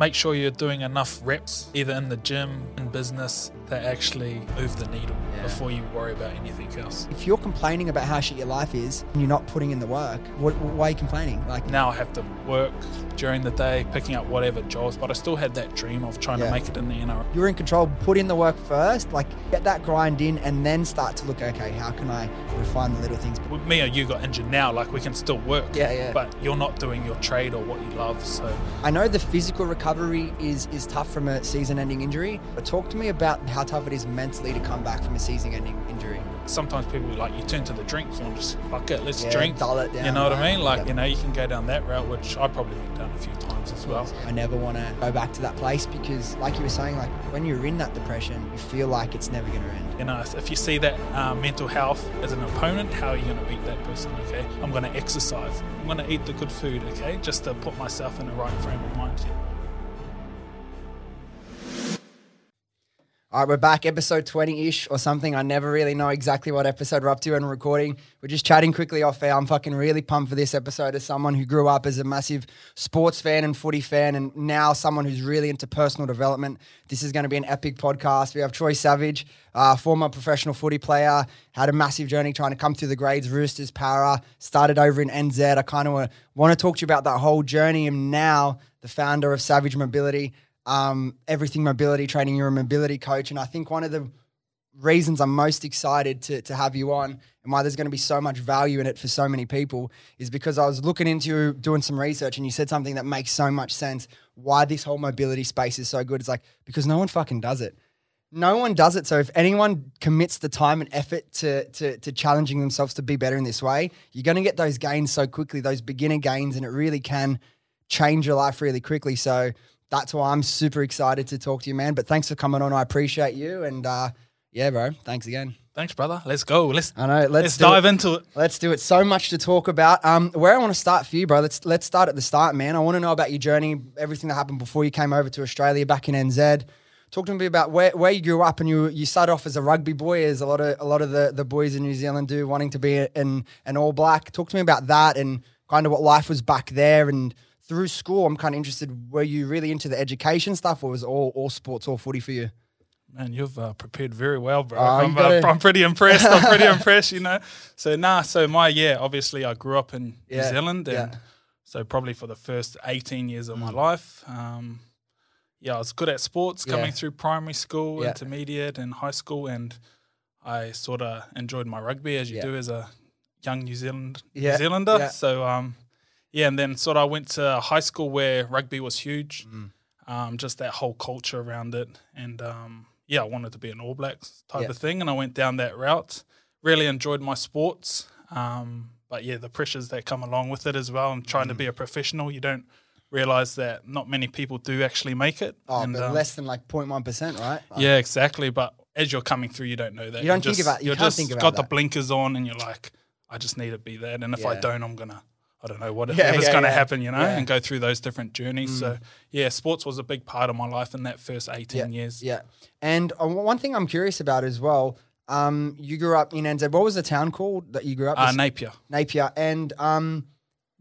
Make sure you're doing enough reps, either in the gym, in business, to actually move the needle before you worry about anything else. If you're complaining about how shit your life is and you're not putting in the work, why are you complaining? Like, now I have to work during the day, picking up whatever jobs, but I still had that dream of trying to make it in the NRL. You're in control. Put in the work first, like get that grind in, and then start to look, okay, how can I refine the little things? With me or you got injured now, like we can still work, but you're not doing your trade or what you love. So I know the physical recovery is tough from a season-ending injury, but talk to me about how tough it is mentally to come back from a season-ending injury. Sometimes people, like, you turn to the drinks and just, fuck it, let's drink, dull it down, you know what I mean? Like, you know, you can go down that route, which I've probably been done a few times as well. I never want to go back to that place because, like you were saying, like when you're in that depression, you feel like it's never going to end. You know, if you see that mental health as an opponent, how are you going to beat that person? Okay, I'm going to exercise, I'm going to eat the good food, okay, just to put myself in the right frame of mind. All right, we're back, episode 20-ish or something. I never really know exactly what episode we're up to when we're recording. We're just chatting quickly off air. I'm fucking really pumped for this episode as someone who grew up as a massive sports fan and footy fan, and now someone who's really into personal development. This is going to be an epic podcast. We have Troy Savage, former professional footy player, had a massive journey trying to come through the grades, Roosters, Para, started over in NZ. I kind of want to talk to you about that whole journey, and now the founder of Savage Mobility, Everything Mobility Training. You're a mobility coach, and I think one of the reasons I'm most excited to have you on and why there's going to be so much value in it for so many people is because I was looking into doing some research and you said something that makes so much sense, why this whole mobility space is so good. It's like, because no one fucking does it. No one does it. So if anyone commits the time and effort to challenging themselves to be better in this way, you're going to get those gains so quickly, those beginner gains, and it really can change your life really quickly. So that's why I'm super excited to talk to you, man. But thanks for coming on. I appreciate you. And yeah, bro, thanks again. Thanks, brother. Let's go. Let's dive into it. Let's do it. So much to talk about. Where I want to start for you, bro, let's start at the start, man. I want to know about your journey, everything that happened before you came over to Australia back in NZ. Talk to me about where you grew up, and you started off as a rugby boy, as a lot of the boys in New Zealand do, wanting to be an All Black. Talk to me about that and kind of what life was back there. And through school, I'm kind of interested, were you really into the education stuff, or was it all sports, all footy for you? Man, you've prepared very well, bro. I'm pretty impressed. I'm pretty impressed, you know. So, obviously I grew up in New Zealand. And so probably for the first 18 years of my life, I was good at sports coming through primary school, intermediate and high school. And I sort of enjoyed my rugby, as you do as a young New Zealander. Yeah. So, and then sort of I went to high school where rugby was huge, just that whole culture around it. And, I wanted to be an All Blacks type of thing, and I went down that route. Really enjoyed my sports, but the pressures that come along with it as well, and trying to be a professional, you don't realise that not many people do actually make it. Oh, and, but less than like 0.1%, right? Yeah, exactly. But as you're coming through, you don't know that. You don't think about it. You can't think about that. You've got the blinkers on and you're like, I just need to be that. And if I don't, I'm going to. I don't know what it's going to happen, you know, and go through those different journeys. So, sports was a big part of my life in that first 18 years. Yeah. And one thing I'm curious about as well, you grew up in NZ. What was the town called that you grew up in? Napier. Napier. And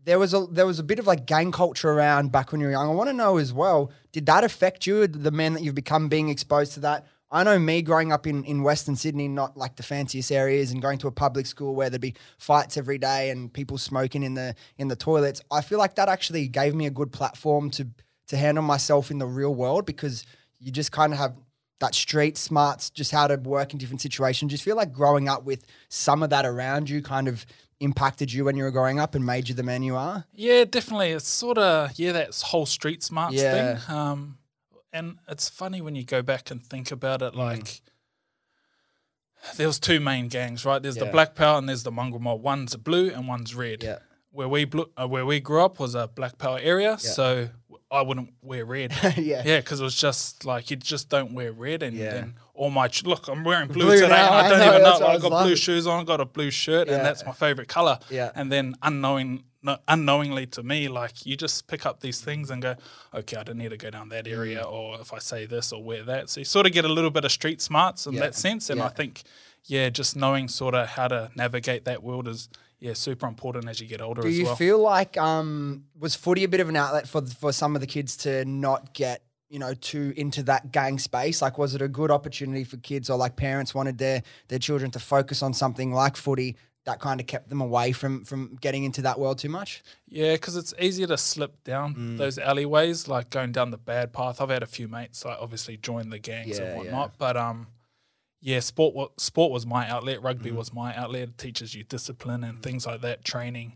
there was a bit of like gang culture around back when you were young. I want to know as well, did that affect you, the man that you've become, being exposed to that? I know me growing up in Western Sydney, not like the fanciest areas, and going to a public school where there'd be fights every day and people smoking in the toilets. I feel like that actually gave me a good platform to handle myself in the real world, because you just kind of have that street smarts, just how to work in different situations. Just feel like growing up with some of that around you kind of impacted you when you were growing up and made you the man you are? Yeah, definitely. It's sort of, that whole street smarts thing. And it's funny when you go back and think about it, like there was two main gangs, right? There's the Black Power and there's the Mongrel Mob. One's blue and one's red. Yeah. Where we grew up was a Black Power area, so I wouldn't wear red. Because it was just like, you just don't wear red. And then all my, look, I'm wearing blue today now, and I don't even know. I've got blue shoes on, got a blue shirt, and that's my favourite colour. Yeah. And then unknowingly to me, like, you just pick up these things and go, okay, I don't need to go down that area, or if I say this or wear that. So you sort of get a little bit of street smarts in that sense. And I think, just knowing sort of how to navigate that world is yeah, super important as you get older as well. Do you feel like was footy a bit of an outlet for some of the kids to not get, you know, too into that gang space? Like, was it a good opportunity for kids, or like parents wanted their children to focus on something like footy that kind of kept them away from getting into that world too much? Yeah, because it's easier to slip down those alleyways, like going down the bad path. I've had a few mates like obviously join the gangs and whatnot, but yeah, sport was my outlet. Rugby was my outlet. It teaches you discipline and things like that, training.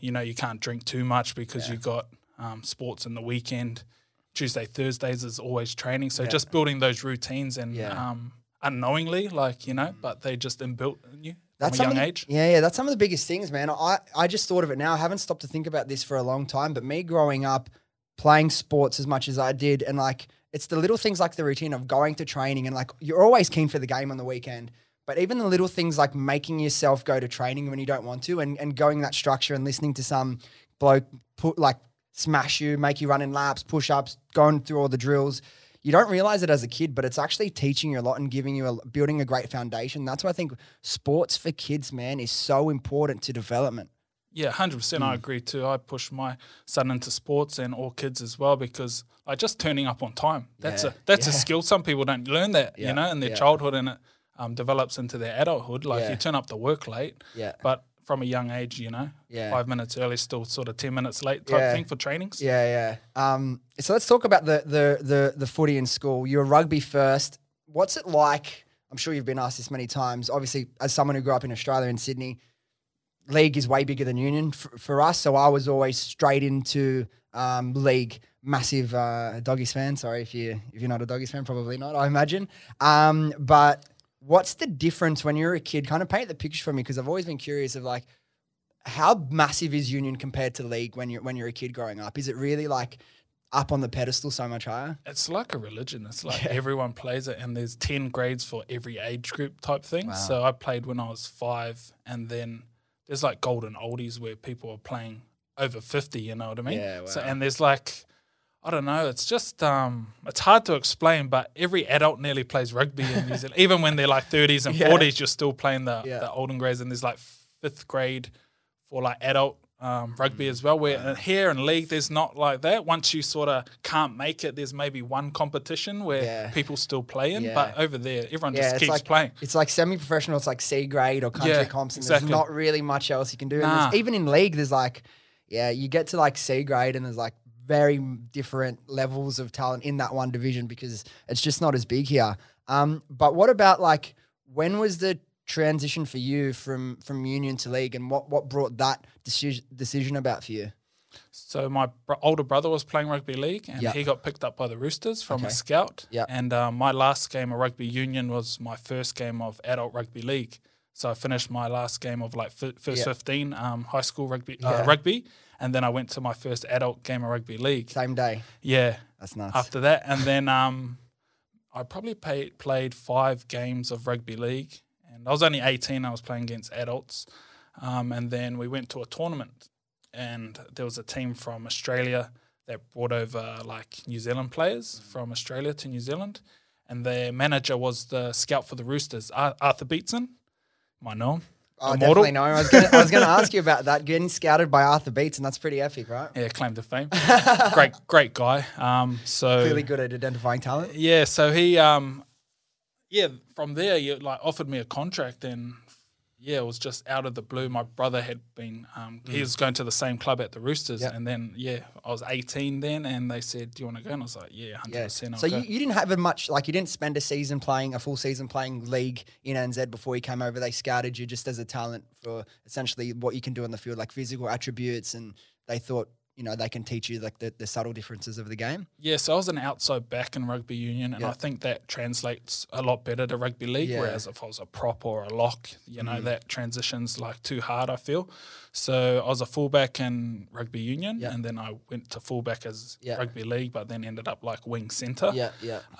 You know, you can't drink too much because you've got sports in the weekend. Tuesday, Thursdays is always training. So just building those routines and unknowingly, like, you know, but they just inbuilt in you. That's from a young age. Yeah, that's some of the biggest things, man. I just thought of it now. I haven't stopped to think about this for a long time, but me growing up playing sports as much as I did, and like it's the little things like the routine of going to training, and like you're always keen for the game on the weekend, but even the little things like making yourself go to training when you don't want to, and going that structure and listening to some bloke put like smash you, make you run in laps, push-ups, going through all the drills. You don't realize it as a kid, but it's actually teaching you a lot and giving you building a great foundation. That's why I think sports for kids, man, is so important to development. Yeah, 100%. I agree too. I push my son into sports and all kids as well, because like just turning up on time, that's a skill. Some people don't learn that, you know, in their childhood, and it develops into their adulthood. Like you turn up to work late, but from a young age, you know, 5 minutes early, still sort of 10 minutes late type thing for trainings. Yeah, yeah. So let's talk about the footy in school. You're rugby first. What's it like? I'm sure you've been asked this many times. Obviously, as someone who grew up in Australia, in Sydney, league is way bigger than union for us. So I was always straight into league. Massive Doggies fan. Sorry if you're not a Doggies fan, probably not, I imagine. But what's the difference when you're a kid? Kind of paint the picture for me, because I've always been curious of like, how massive is union compared to league when you're a kid growing up? Is it really like up on the pedestal so much higher? It's like a religion. It's like everyone plays it, and there's 10 grades for every age group type thing. Wow. So I played when I was 5, and then there's like golden oldies where people are playing over 50, you know what I mean? Yeah, wow. So, and there's like, I don't know. It's just it's hard to explain, but every adult nearly plays rugby in New Zealand. Even when they're like 30s and 40s, you're still playing the olden grades. And there's like 5th grade for like adult rugby as well. Where here in league, there's not like that. Once you sort of can't make it, there's maybe one competition where people still play in. Yeah. But over there, everyone just keeps like, playing. It's like semi-professional. It's like C grade or country comps, and there's not really much else you can do. Nah. And even in league, there's like you get to like C grade, and there's like very different levels of talent in that one division because it's just not as big here. But what about like, when was the transition for you from union to league, and what brought that decision about for you? So my older brother was playing rugby league, and he got picked up by the Roosters from a scout. And my last game of rugby union was my first game of adult rugby league. So I finished my last game of like first 15 high school rugby, and then I went to my first adult game of rugby league. Same day. Yeah. That's nuts. After that, and then I probably played 5 games of rugby league, and I was only 18. I was playing against adults, and then we went to a tournament, and there was a team from Australia that brought over like New Zealand players from Australia to New Zealand, and their manager was the scout for the Roosters, Arthur Beetson. I know him. Oh, immortal. Definitely know him. I was going to ask you about that. Getting scouted by Arthur Beetson, that's pretty epic, right? Yeah, claim to fame. Great guy. So clearly good at identifying talent. Yeah, so he, from there, you like offered me a contract, and it was just out of the blue. My brother had been, he was going to the same club at the Roosters, and then I was 18 then, and they said, "Do you want to go?" And I was like, "Yeah, 100%." So you didn't have you didn't spend a full season playing league in NZ before you came over. They scouted you just as a talent for essentially what you can do on the field, like physical attributes, and they thought, you know, they can teach you like the subtle differences of the game. Yeah, so I was an outside back in rugby union, and I think that translates a lot better to rugby league, whereas if I was a prop or a lock, you know, that transitions like too hard, I feel. So I was a fullback in rugby union, and then I went to fullback as rugby league, but then ended up like wing centre.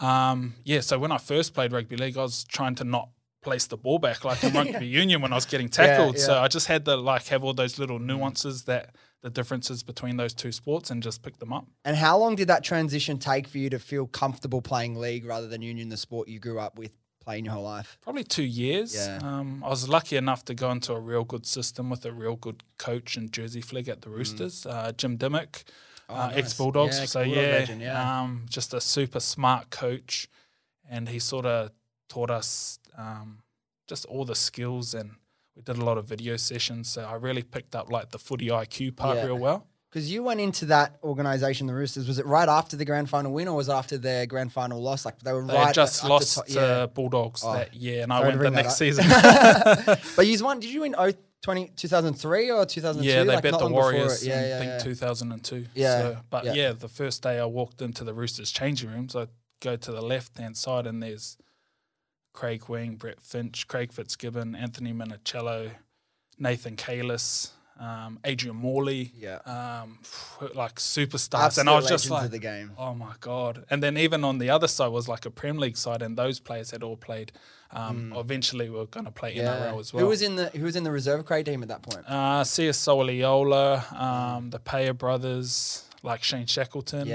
So when I first played rugby league, I was trying to not place the ball back like in rugby union when I was getting tackled. So I just had to like have all those little nuances that – the differences between those two sports, and just pick them up. And how long did that transition take for you to feel comfortable playing league rather than union, the sport you grew up with play in your whole life? Probably 2 years. Yeah. I was lucky enough to go into a real good system with a real good coach and jersey flag at the Roosters, Jim Dimmick, nice. Ex-Bulldogs. Yeah, legend, yeah. Just a super smart coach, and he sort of taught us just all the skills, and we did a lot of video sessions, so I really picked up like the footy IQ part real well. Because you went into that organisation, the Roosters, was it right after the grand final win or was it after their grand final loss? Like they were they right just lost to Bulldogs that year, and I went the next season. But you won, did you win 2003 or 2002? Yeah, they bet the Warriors in, I think, 2002. Yeah. So, but yeah, the first day I walked into the Roosters changing rooms, I go to the left-hand side and there's Craig Wing, Brett Finch, Craig Fitzgibbon, Anthony Minichello, Nathan Kalis, Adrian Morley, like superstars. Absolute, and I was just like, the game. Oh my God. And then even on the other side was like a Prem League side, and those players had all played. Eventually we were going to play NRL as well. Who was in the reserve Craig team at that point? Sia Soliola, the Payer brothers, like Shane Shackleton,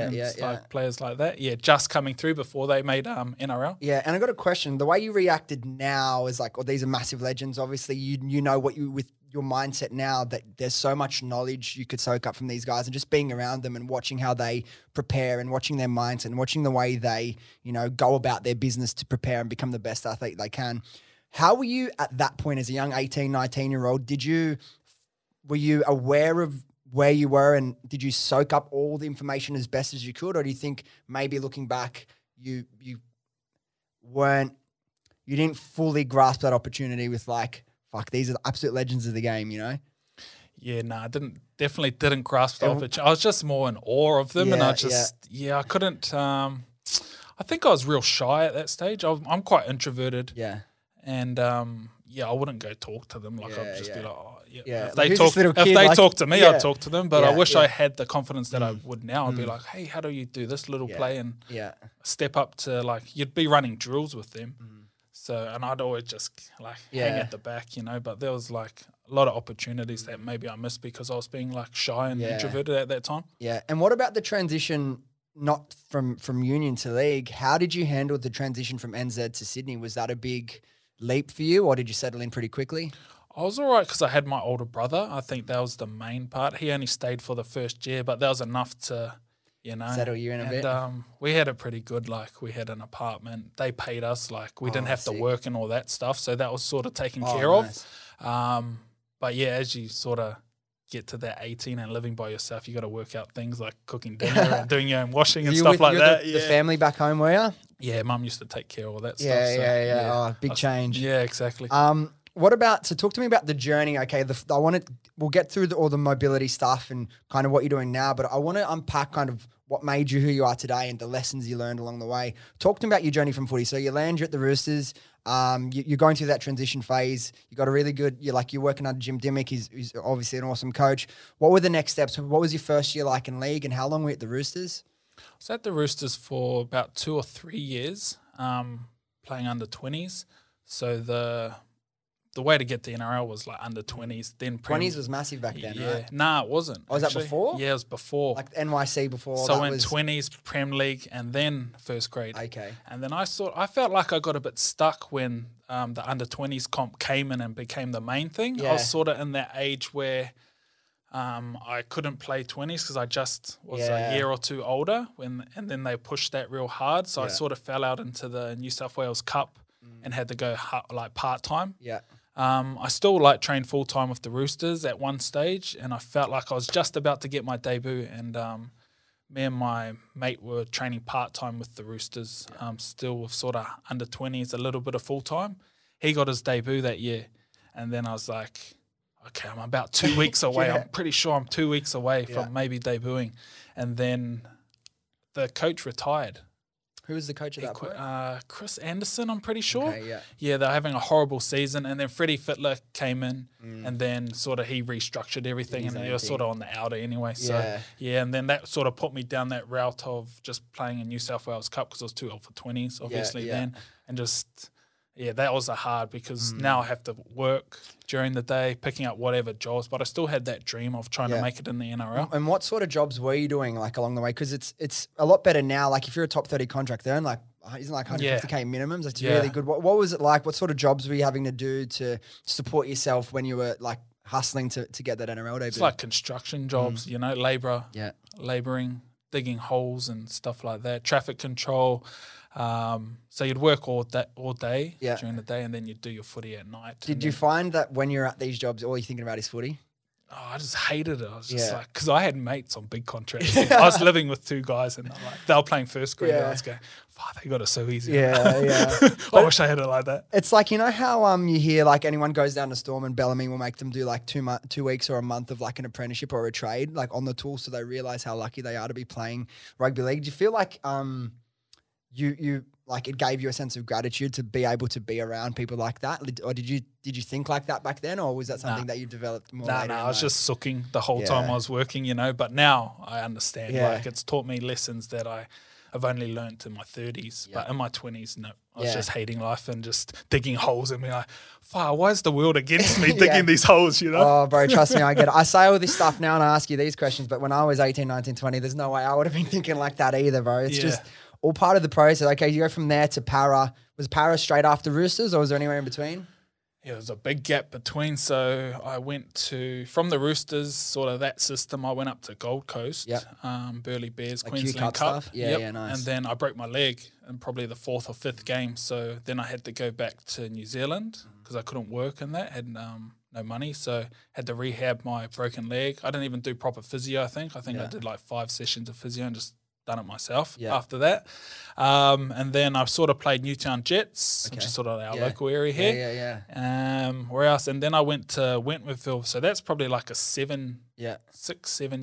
players like that. Yeah, just coming through before they made NRL. Yeah, and I got a question. The way you reacted now is like, these are massive legends. Obviously, you know what you with your mindset now that there's so much knowledge you could soak up from these guys, and just being around them and watching how they prepare and watching their mindset and watching the way they, go about their business to prepare and become the best athlete they can. How were you at that point as a young 18, 19-year-old? Were you aware of where you were, and did you soak up all the information as best as you could? Or do you think maybe looking back, you didn't fully grasp that opportunity with like, fuck, these are the absolute legends of the game, Yeah, no, I definitely didn't grasp the opportunity. I was just more in awe of them, and I just, I couldn't, I think I was real shy at that stage. I'm quite introverted. Yeah. And, I wouldn't go talk to them. Like I'd just be like, oh, yeah. If they talk to me, I'd talk to them. But I wish I had the confidence that I would now. I'd be like, hey, how do you do this little play? And step up to like, you'd be running drills with them. So, and I'd always just like hang at the back, But there was like a lot of opportunities that maybe I missed because I was being like shy and introverted at that time. Yeah. And what about the transition? Not from Union to League. How did you handle the transition from NZ to Sydney? Was that a big leap for you, or did you settle in pretty quickly? I was all right because I had my older brother. I think that was the main part. He only stayed for the first year, but that was enough to, settle you in a bit. We had a pretty good, we had an apartment. They paid us, we didn't have to work and all that stuff. So that was sort of taken care of. But yeah, as you sort of get to that 18 and living by yourself, you got to work out things like cooking dinner and doing your own washing and stuff like that. The family back home, were you? Yeah, Mum used to take care of all that stuff. So, yeah. Oh, big change. Yeah, exactly. What about, so talk to me about the journey. Okay, we'll get through all the mobility stuff and kind of what you're doing now, but I want to unpack kind of what made you who you are today and the lessons you learned along the way. Talk to me about your journey from footy. So you land, you're at the Roosters, you're going through that transition phase. You got a really good, you're working under Jim Dimmick. He's obviously an awesome coach. What were the next steps? What was your first year like in league, and how long were you at the Roosters? I was at the Roosters for about 2 or 3 years, playing under 20s. So the way to get to NRL was like under 20s. Then 20s was massive back then, right? Nah, it wasn't. Oh, was that before? Yeah, it was before. Like NYC before. So in 20s, Prem League, and then first grade. Okay. And then I felt like I got a bit stuck when the under 20s comp came in and became the main thing. Yeah. I was sort of in that age where I couldn't play 20s because I just was a year or two older, and then they pushed that real hard. So I sort of fell out into the New South Wales Cup and had to go part-time. Yeah. I still trained full-time with the Roosters at one stage, and I felt like I was just about to get my debut, and me and my mate were training part-time with the Roosters, still with sort of under 20s, a little bit of full-time. He got his debut that year, and then I was like, okay, I'm about 2 weeks away. I'm pretty sure I'm 2 weeks away from maybe debuting. And then the coach retired. Who was the coach at that point? Chris Anderson, I'm pretty sure. Okay, yeah, they're having a horrible season. And then Freddie Fittler came in, and then sort of he restructured everything, and they were sort of on the outer anyway. So, and then that sort of put me down that route of just playing in New South Wales Cup because I was too old for 20s, obviously, then. And just, that was hard because now I have to work during the day, picking up whatever jobs. But I still had that dream of trying to make it in the NRL. And what sort of jobs were you doing along the way? Because it's a lot better now. Like if you're a top 30 contract, they're in isn't like 150K minimums. That's really good. What was it like? What sort of jobs were you having to do to support yourself when you were like hustling to get that NRL debut? It's like construction jobs, you know, labouring, digging holes and stuff like that, traffic control. So you'd work all day during the day, and then you'd do your footy at night. Did you find that when you're at these jobs, all you're thinking about is footy? Oh, I just hated it. I was just like, because I had mates on big contracts. I was living with two guys, and they were playing first grade. And I was going, "Fuck, they got it so easy." I wish I had it like that. It's like, you know how you hear like anyone goes down to Storm and Bellamy will make them do like 2 weeks or a month of like an apprenticeship or a trade like on the tool, so they realise how lucky they are to be playing rugby league. Do you feel like you like it gave you a sense of gratitude to be able to be around people like that? Or did you think like that back then, or was that something that you developed more later? I was just sooking the whole time I was working, you know, but now I understand. Like it's taught me lessons that I have only learnt in my 30s, but in my 20s, no. I was just hating life and just digging holes and being like, fuck, why is the world against me digging these holes, you know? Oh, bro, trust me, I get it. I say all this stuff now and I ask you these questions, but when I was 18, 19, 20, there's no way I would have been thinking like that either, bro. It's just... all part of the process. Okay, you go from there to Para. Was Para straight after Roosters, or was there anywhere in between? Yeah, there was a big gap between. So I went from the Roosters, sort of that system, I went up to Gold Coast, Burley Bears, like Queensland Cup. Yeah, nice. And then I broke my leg in probably the fourth or fifth game. So then I had to go back to New Zealand because I couldn't work in that, had no money. So had to rehab my broken leg. I didn't even do proper physio, I think. I did like 5 sessions of physio and just done it myself after that. And then I sort of played Newtown Jets, which is sort of our local area here. Where else? And then I went to Wentworthville. So that's probably like a 6-7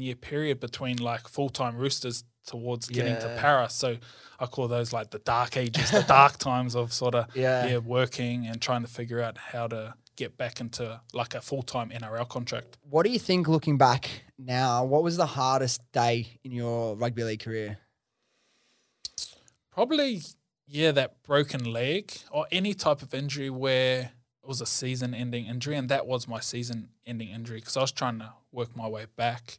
year period between like full-time Roosters towards getting to Para. So I call those like the dark ages, the dark times of sort of working and trying to figure out how to get back into like a full-time NRL contract. What do you think, looking back now, what was the hardest day in your rugby league career? Probably, that broken leg or any type of injury where it was a season-ending injury, and that was my season-ending injury because I was trying to work my way back,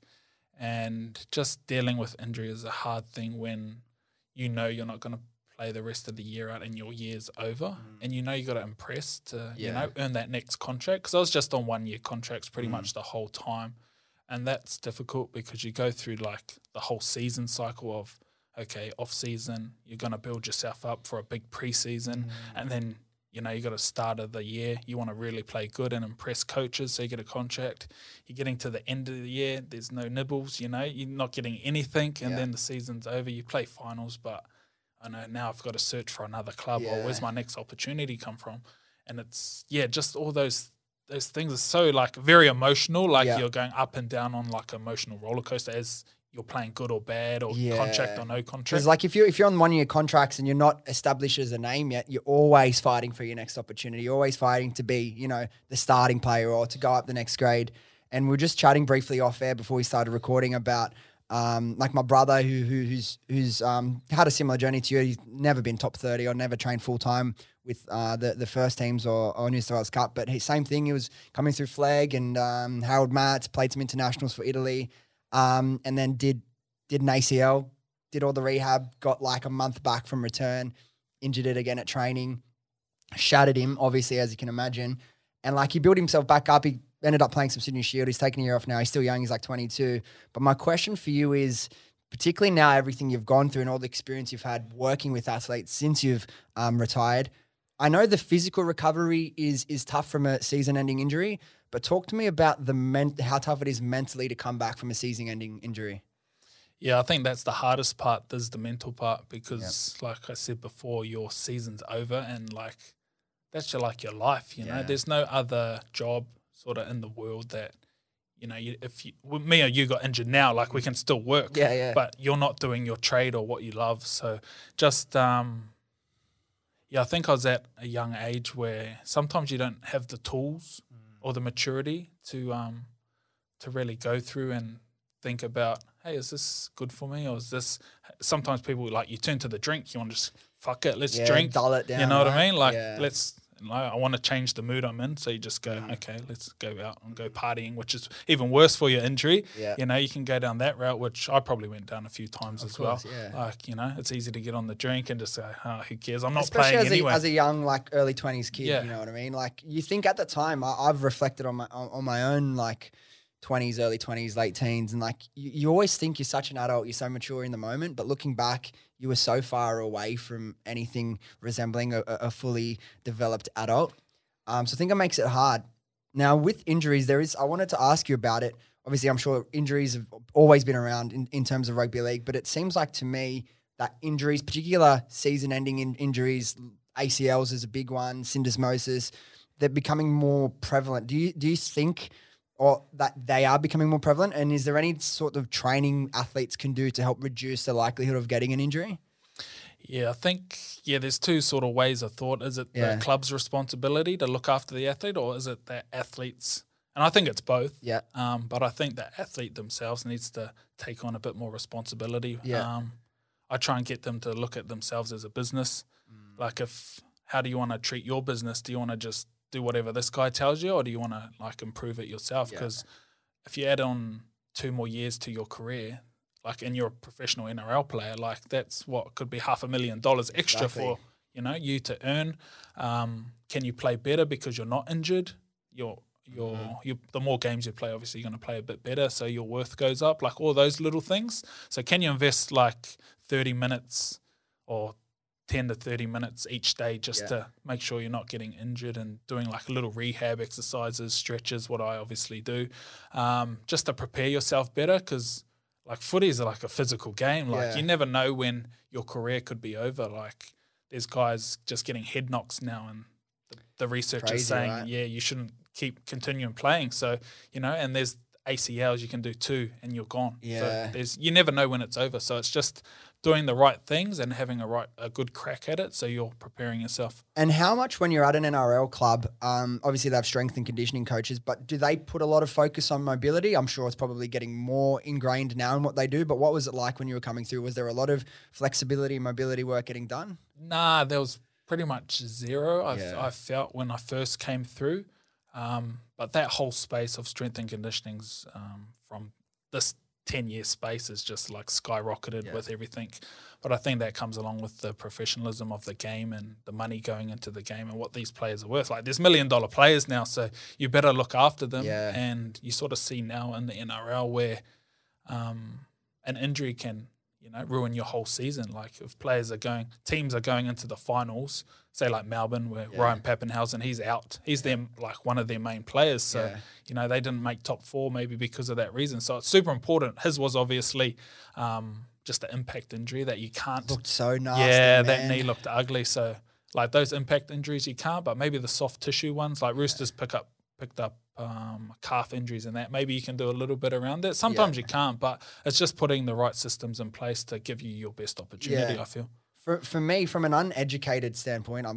and just dealing with injury is a hard thing when you know you're not going to play the rest of the year out and your year's over, and you know you got to impress to earn that next contract, because I was just on 1 year contracts pretty much the whole time, and that's difficult because you go through like the whole season cycle of off season, you're going to build yourself up for a big preseason, and then you know you got to start of the year, you want to really play good and impress coaches, so you get a contract. You're getting to the end of the year, there's no nibbles, you know, you're not getting anything, and then the season's over, you play finals, but I know now I've got to search for another club, or where's my next opportunity come from? And it's, just all those things are so like very emotional. Like you're going up and down on like emotional roller coaster as you're playing good or bad, or contract or no contract. Because like if you're on 1 year contracts and you're not established as a name yet, you're always fighting for your next opportunity. You're always fighting to be, you know, the starting player or to go up the next grade. And we were just chatting briefly off air before we started recording about like my brother who's had a similar journey to you. He's never been top 30 or never trained full time with the first teams or New South Wales Cup. But same thing. He was coming through flag and Harold Matz, played some internationals for Italy, and then did an ACL, did all the rehab, got like a month back from return, injured it again at training, shattered him obviously, as you can imagine, and like he built himself back up. He ended up playing some Sydney Shield. He's taken a year off now. He's still young. He's like 22. But my question for you is, particularly now, everything you've gone through and all the experience you've had working with athletes since you've retired, I know the physical recovery is tough from a season-ending injury, but talk to me about how tough it is mentally to come back from a season-ending injury. Yeah, I think that's the hardest part, is the mental part, because like I said before, your season's over and like that's your life, you know. There's no other job sort of in the world that, you know, me or you got injured now, like we can still work, but you're not doing your trade or what you love. So just, I think I was at a young age where sometimes you don't have the tools or the maturity to really go through and think about, hey, is this good for me? Or is this, sometimes people, like, you turn to the drink, you want to just fuck it, let's drink, dull it down, you know what I mean? Like, let's I want to change the mood I'm in, so you just go, okay, let's go out and go partying, which is even worse for your injury. Yeah. You know, you can go down that route, which I probably went down a few times as well. Yeah. Like, you know, it's easy to get on the drink and just go, oh, who cares? I'm not playing anyway. Especially as a young, like, early 20s kid, you know what I mean? Like, you think at the time, I've reflected on my own, like, 20s, early 20s, late teens, and, like, you always think you're such an adult, you're so mature in the moment, but looking back, you were so far away from anything resembling a fully developed adult. So I think it makes it hard. Now, with injuries, I wanted to ask you about it. Obviously, I'm sure injuries have always been around in terms of rugby league, but it seems like to me that injuries, particular season-ending injuries, ACLs is a big one, syndesmosis, they're becoming more prevalent. Do you think that they are becoming more prevalent? And is there any sort of training athletes can do to help reduce the likelihood of getting an injury? Yeah, I think, there's two sort of ways of thought. Is it the club's responsibility to look after the athlete, or is it the athletes? And I think it's both. Yeah. But I think the athlete themselves needs to take on a bit more responsibility. Yeah. I try and get them to look at themselves as a business. Like, how do you want to treat your business? Do you want to just do whatever this guy tells you, or do you want to, like, improve it yourself? Because if you add on 2 more years to your career, like, and you're a professional NRL player, like, that's what could be $500,000 extra for, you to earn. Can you play better because you're not injured? The more games you play, obviously you're going to play a bit better, so your worth goes up, like, all those little things. So can you invest, like, 30 minutes or 10 to 30 minutes each day just to make sure you're not getting injured, and doing, like, little rehab exercises, stretches, what I obviously do, just to prepare yourself better, because, like, footy is, like, a physical game. Like, you never know when your career could be over. Like, there's guys just getting head knocks now, and the research is saying, right? You shouldn't continue playing. So, and there's ACLs, you can do 2 and you're gone. Yeah. So you never know when it's over. So it's just doing the right things and having a good crack at it, so you're preparing yourself. And how much, when you're at an NRL club, obviously they have strength and conditioning coaches, but do they put a lot of focus on mobility? I'm sure it's probably getting more ingrained now in what they do, but what was it like when you were coming through? Was there a lot of flexibility and mobility work getting done? Nah, there was pretty much zero, I felt, when I first came through. But that whole space of strength and conditioning's from this 10-year space is just, like, skyrocketed with everything. But I think that comes along with the professionalism of the game and the money going into the game and what these players are worth. Like, there's $1 million players now, so you better look after them. Yeah. And you sort of see now in the NRL where an injury can, ruin your whole season. Like, if teams are going into the finals, say like Melbourne, where Ryan Papenhuisen, he's out. He's them, like, one of their main players. So, they didn't make top 4 maybe because of that reason. So it's super important. His was obviously just an impact injury that you can't. Looked so nasty. Yeah, man. That knee looked ugly. So, like, those impact injuries you can't, but maybe the soft tissue ones, like Roosters picked up calf injuries and that, maybe you can do a little bit around that. Sometimes you can't, but it's just putting the right systems in place to give you your best opportunity, I feel. For me, from an uneducated standpoint,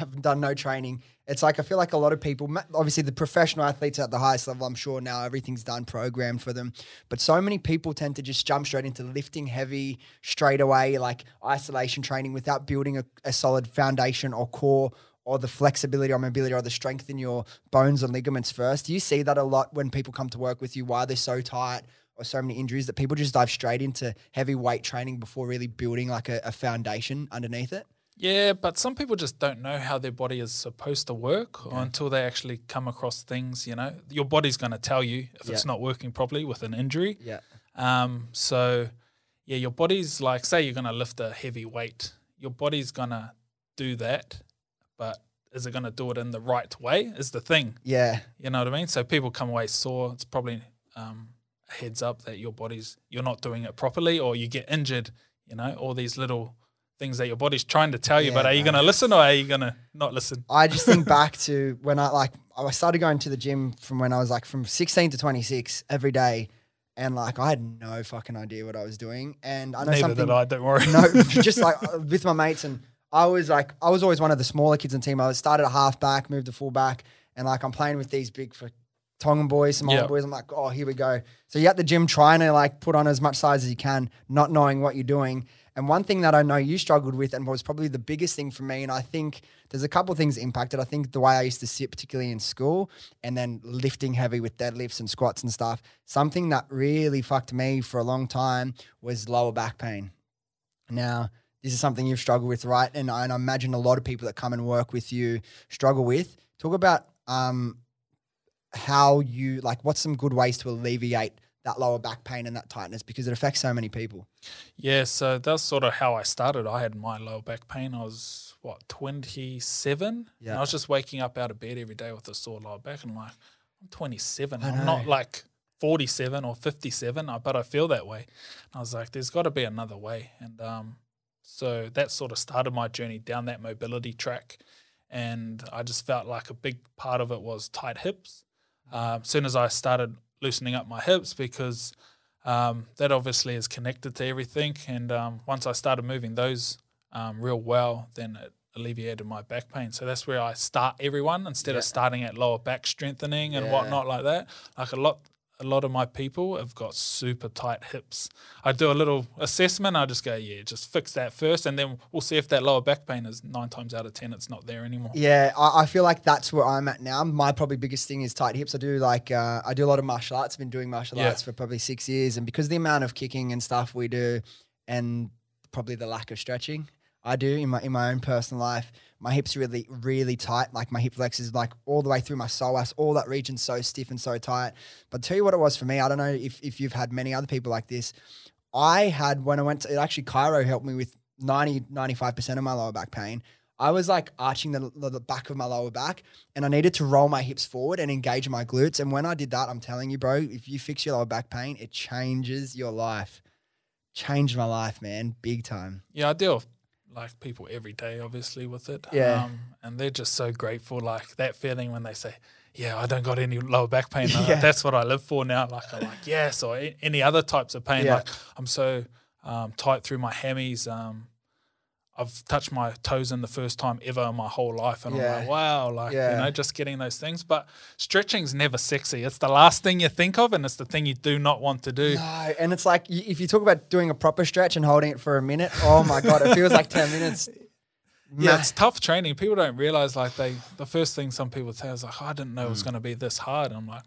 I've done no training. It's like, I feel like a lot of people, obviously the professional athletes at the highest level, I'm sure now everything's done, programmed for them. But so many people tend to just jump straight into lifting heavy straight away, like isolation training, without building a solid foundation or core, or the flexibility or mobility or the strength in your bones and ligaments first. Do you see that a lot when people come to work with you, why they're so tight or so many injuries, that people just dive straight into heavy weight training before really building like a foundation underneath it? Yeah, but some people just don't know how their body is supposed to work or until they actually come across things, Your body's going to tell you if it's not working properly with an injury. Yeah. So, your body's like, say you're going to lift a heavy weight, your body's going to do that. But is it going to do it in the right way is the thing. Yeah. You know what I mean? So people come away sore. It's probably a heads up that you're not doing it properly, or you get injured, all these little things that your body's trying to tell you. But are you going to listen, or are you going to not listen? I just think back to when I started going to the gym from when I was from 16 to 26 every day. And I had no fucking idea what I was doing. And I know neither did I, don't worry. No, just with my mates, and I was always one of the smaller kids on the team. I started a halfback, moved to fullback, and I'm playing with these big Tongan boys, some old boys. I'm like, oh, here we go. So you're at the gym trying to put on as much size as you can, not knowing what you're doing. And one thing that I know you struggled with and was probably the biggest thing for me, and I think there's a couple of things impacted. I think the way I used to sit, particularly in school, and then lifting heavy with deadlifts and squats and stuff, something that really fucked me for a long time was lower back pain. Now, this is something you've struggled with, right? And I imagine a lot of people that come and work with you struggle with. Talk about how you, like, what's some good ways to alleviate that lower back pain and that tightness, because it affects so many people. Yeah, so that's sort of how I started. I had my lower back pain. I was, 27? Yeah. And I was just waking up out of bed every day with a sore lower back. And I'm like, I'm 27. I'm not like 47 or 57, but I feel that way. And I was like, there's got to be another way. And so that sort of started my journey down that mobility track. And I just felt like a big part of it was tight hips. As soon as I started loosening up my hips, because that obviously is connected to everything. And once I started moving those real well, then it alleviated my back pain. So that's where I start everyone, instead of starting at lower back strengthening and whatnot like that. Like a lot of my people have got super tight hips. I do a little assessment. I just go, just fix that first, and then we'll see if that lower back pain is 9 times out of 10, it's not there anymore. Yeah, I feel like that's where I'm at now. My probably biggest thing is tight hips. I do I do a lot of martial arts. I've been doing martial arts for probably 6 years, and because of the amount of kicking and stuff we do, and probably the lack of stretching I do in my own personal life, my hips are really, really tight. Like my hip flexors, like all the way through my psoas, all that region's so stiff and so tight. But tell you what it was for me, I don't know if you've had many other people like this. I had, when I went to, actually Cairo helped me with 95% of my lower back pain. I was like arching the back of my lower back, and I needed to roll my hips forward and engage my glutes. And when I did that, I'm telling you, bro, if you fix your lower back pain, it changes your life. Changed my life, man, big time. Yeah, I do. Like people every day, obviously, with it. Yeah. And they're just so grateful, like that feeling when they say, I don't got any lower back pain. Yeah. Like, that's what I live for now. Like I'm like, yes, or any other types of pain. Yeah. Like I'm so tight through my hammies. I've touched my toes in the first time ever in my whole life. And I'm like, wow, just getting those things. But stretching's never sexy. It's the last thing you think of, and it's the thing you do not want to do. No, and it's like if you talk about doing a proper stretch and holding it for a minute, oh, my God, it feels like 10 minutes. Yeah, it's tough training. People don't realise, like the first thing some people say is like, I didn't know it was going to be this hard. And I'm like,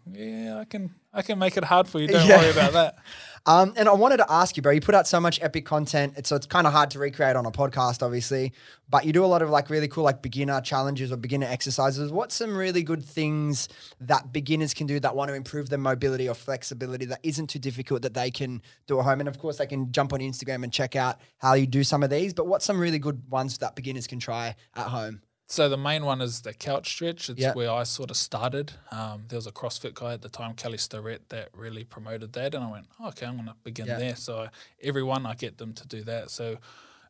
I can make it hard for you. Don't worry about that. And I wanted to ask you, bro, you put out so much epic content. It's kind of hard to recreate on a podcast, obviously, but you do a lot of like really cool, like beginner challenges or beginner exercises. What's some really good things that beginners can do that want to improve their mobility or flexibility that isn't too difficult that they can do at home? And of course they can jump on Instagram and check out how you do some of these, but what's some really good ones that beginners can try at home? So the main one is the couch stretch. It's where I sort of started. There was a CrossFit guy at the time, Kelly Starrett, that really promoted that. And I went, I'm going to begin there. So everyone, I get them to do that. So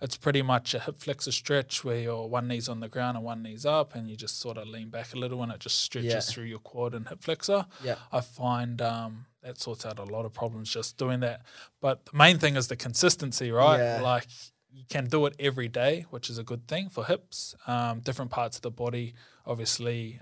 it's pretty much a hip flexor stretch where your one knee's on the ground and one knee's up, and you just sort of lean back a little, and it just stretches through your quad and hip flexor. Yeah. I find that sorts out a lot of problems just doing that. But the main thing is the consistency, right? Yeah. Like you can do it every day, which is a good thing for hips. Different parts of the body, obviously,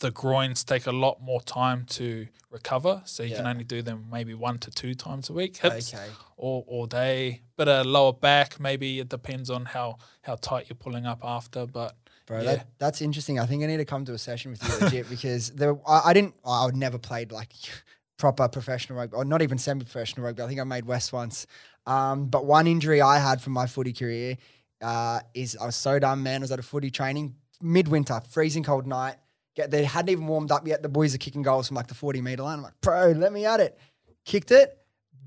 the groins take a lot more time to recover. So you can only do them maybe 1 to 2 times a week. Hips all day. Bit of lower back, maybe it depends on how tight you're pulling up after. But bro, that's interesting. I think I need to come to a session with you legit because I never played like proper professional rugby, or not even semi-professional rugby. I think I made West once. But one injury I had from my footy career is I was so dumb, man. I was at a footy training, midwinter, freezing cold night. They hadn't even warmed up yet. The boys are kicking goals from like the 40-meter line. I'm like, bro, let me at it. Kicked it.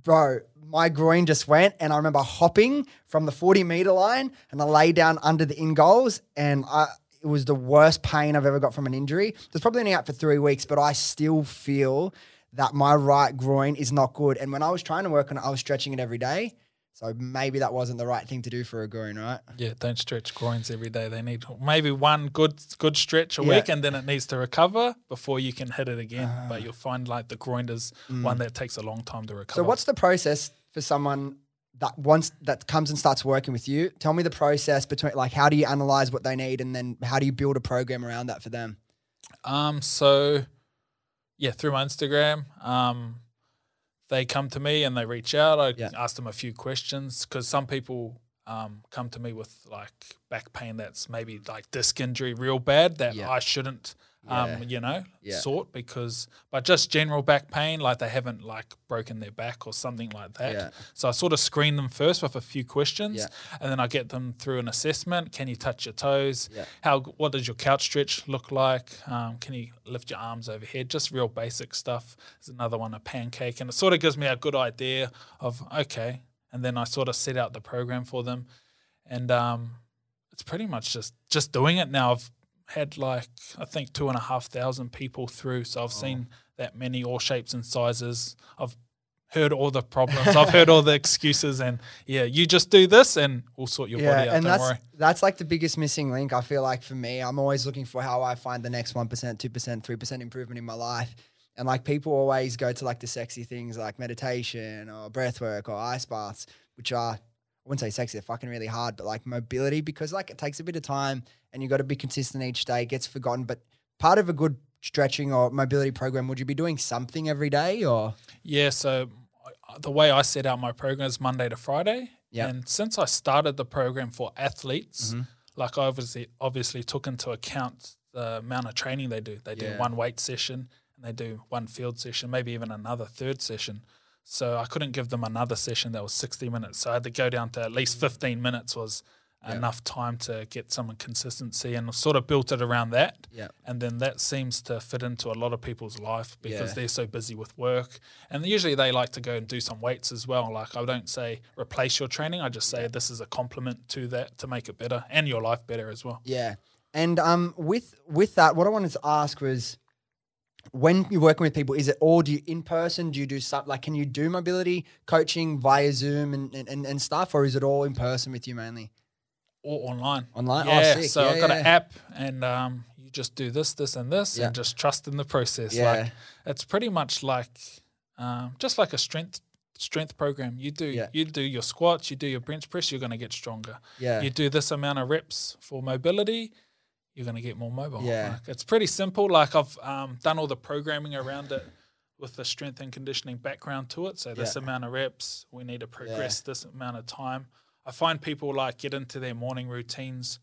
Bro, my groin just went, and I remember hopping from the 40-meter line, and I lay down under the in-goals, and it was the worst pain I've ever got from an injury. It was probably only out for 3 weeks, but I still feel that my right groin is not good. And when I was trying to work on it, I was stretching it every day. So maybe that wasn't the right thing to do for a groin, right? Yeah, don't stretch groins every day. They need maybe one good stretch a week, and then it needs to recover before you can hit it again. But you'll find like the groin is one that takes a long time to recover. So what's the process for someone that comes and starts working with you? Tell me the process between like how do you analyze what they need, and then how do you build a program around that for them? Through my Instagram, they come to me and they reach out. I ask them a few questions because some people come to me with like back pain that's maybe like disc injury real bad that I shouldn't sort because – but just general back pain, like they haven't like broken their back or something like that. Yeah. So I sort of screen them first with a few questions and then I get them through an assessment. Can you touch your toes? Yeah. What does your couch stretch look like? Can you lift your arms overhead? Just real basic stuff. There's another one, a pancake, and it sort of gives me a good idea of, okay. And then I sort of set out the program for them. And it's pretty much just doing it now. I've had like I think 2,500 people through, so I've seen that many, all shapes and sizes. I've heard all the problems. I've heard all the excuses, and you just do this, and we'll sort your body out. And that's like the biggest missing link. I feel like for me, I'm always looking for how I find the next 1%, 2%, 3% improvement in my life. And like people always go to like the sexy things like meditation or breath work or ice baths, which are, I wouldn't say sexy, they're fucking really hard, but like mobility, because like it takes a bit of time and you got to be consistent each day, it gets forgotten. But part of a good stretching or mobility program, would you be doing something every day or? Yeah, so the way I set out my program is Monday to Friday. Yep. And since I started the program for athletes, like I obviously took into account the amount of training they do. They do one weight session and they do one field session, maybe even another third session. So I couldn't give them another session that was 60 minutes. So I had to go down to at least 15 minutes was enough time to get some consistency, and sort of built it around that. Yeah. And then that seems to fit into a lot of people's life because they're so busy with work. And usually they like to go and do some weights as well. Like I don't say replace your training. I just say this is a compliment to that to make it better and your life better as well. Yeah. And with that, what I wanted to ask was, when you're working with people, is it all in person? Do you do something like, can you do mobility coaching via Zoom and stuff, or is it all in person with you mainly? Or online. Online? Yeah, oh, sick. So I've got an app and you just do this and this and just trust in the process. Yeah. Like, it's pretty much like just like a strength program. You do you do your squats, you do your bench press, you're going to get stronger. Yeah. You do this amount of reps for mobility, you're going to get more mobile. Yeah. Like, it's pretty simple. Like I've done all the programming around it with the strength and conditioning background to it. So this amount of reps, we need to progress this amount of time. I find people like get into their morning routines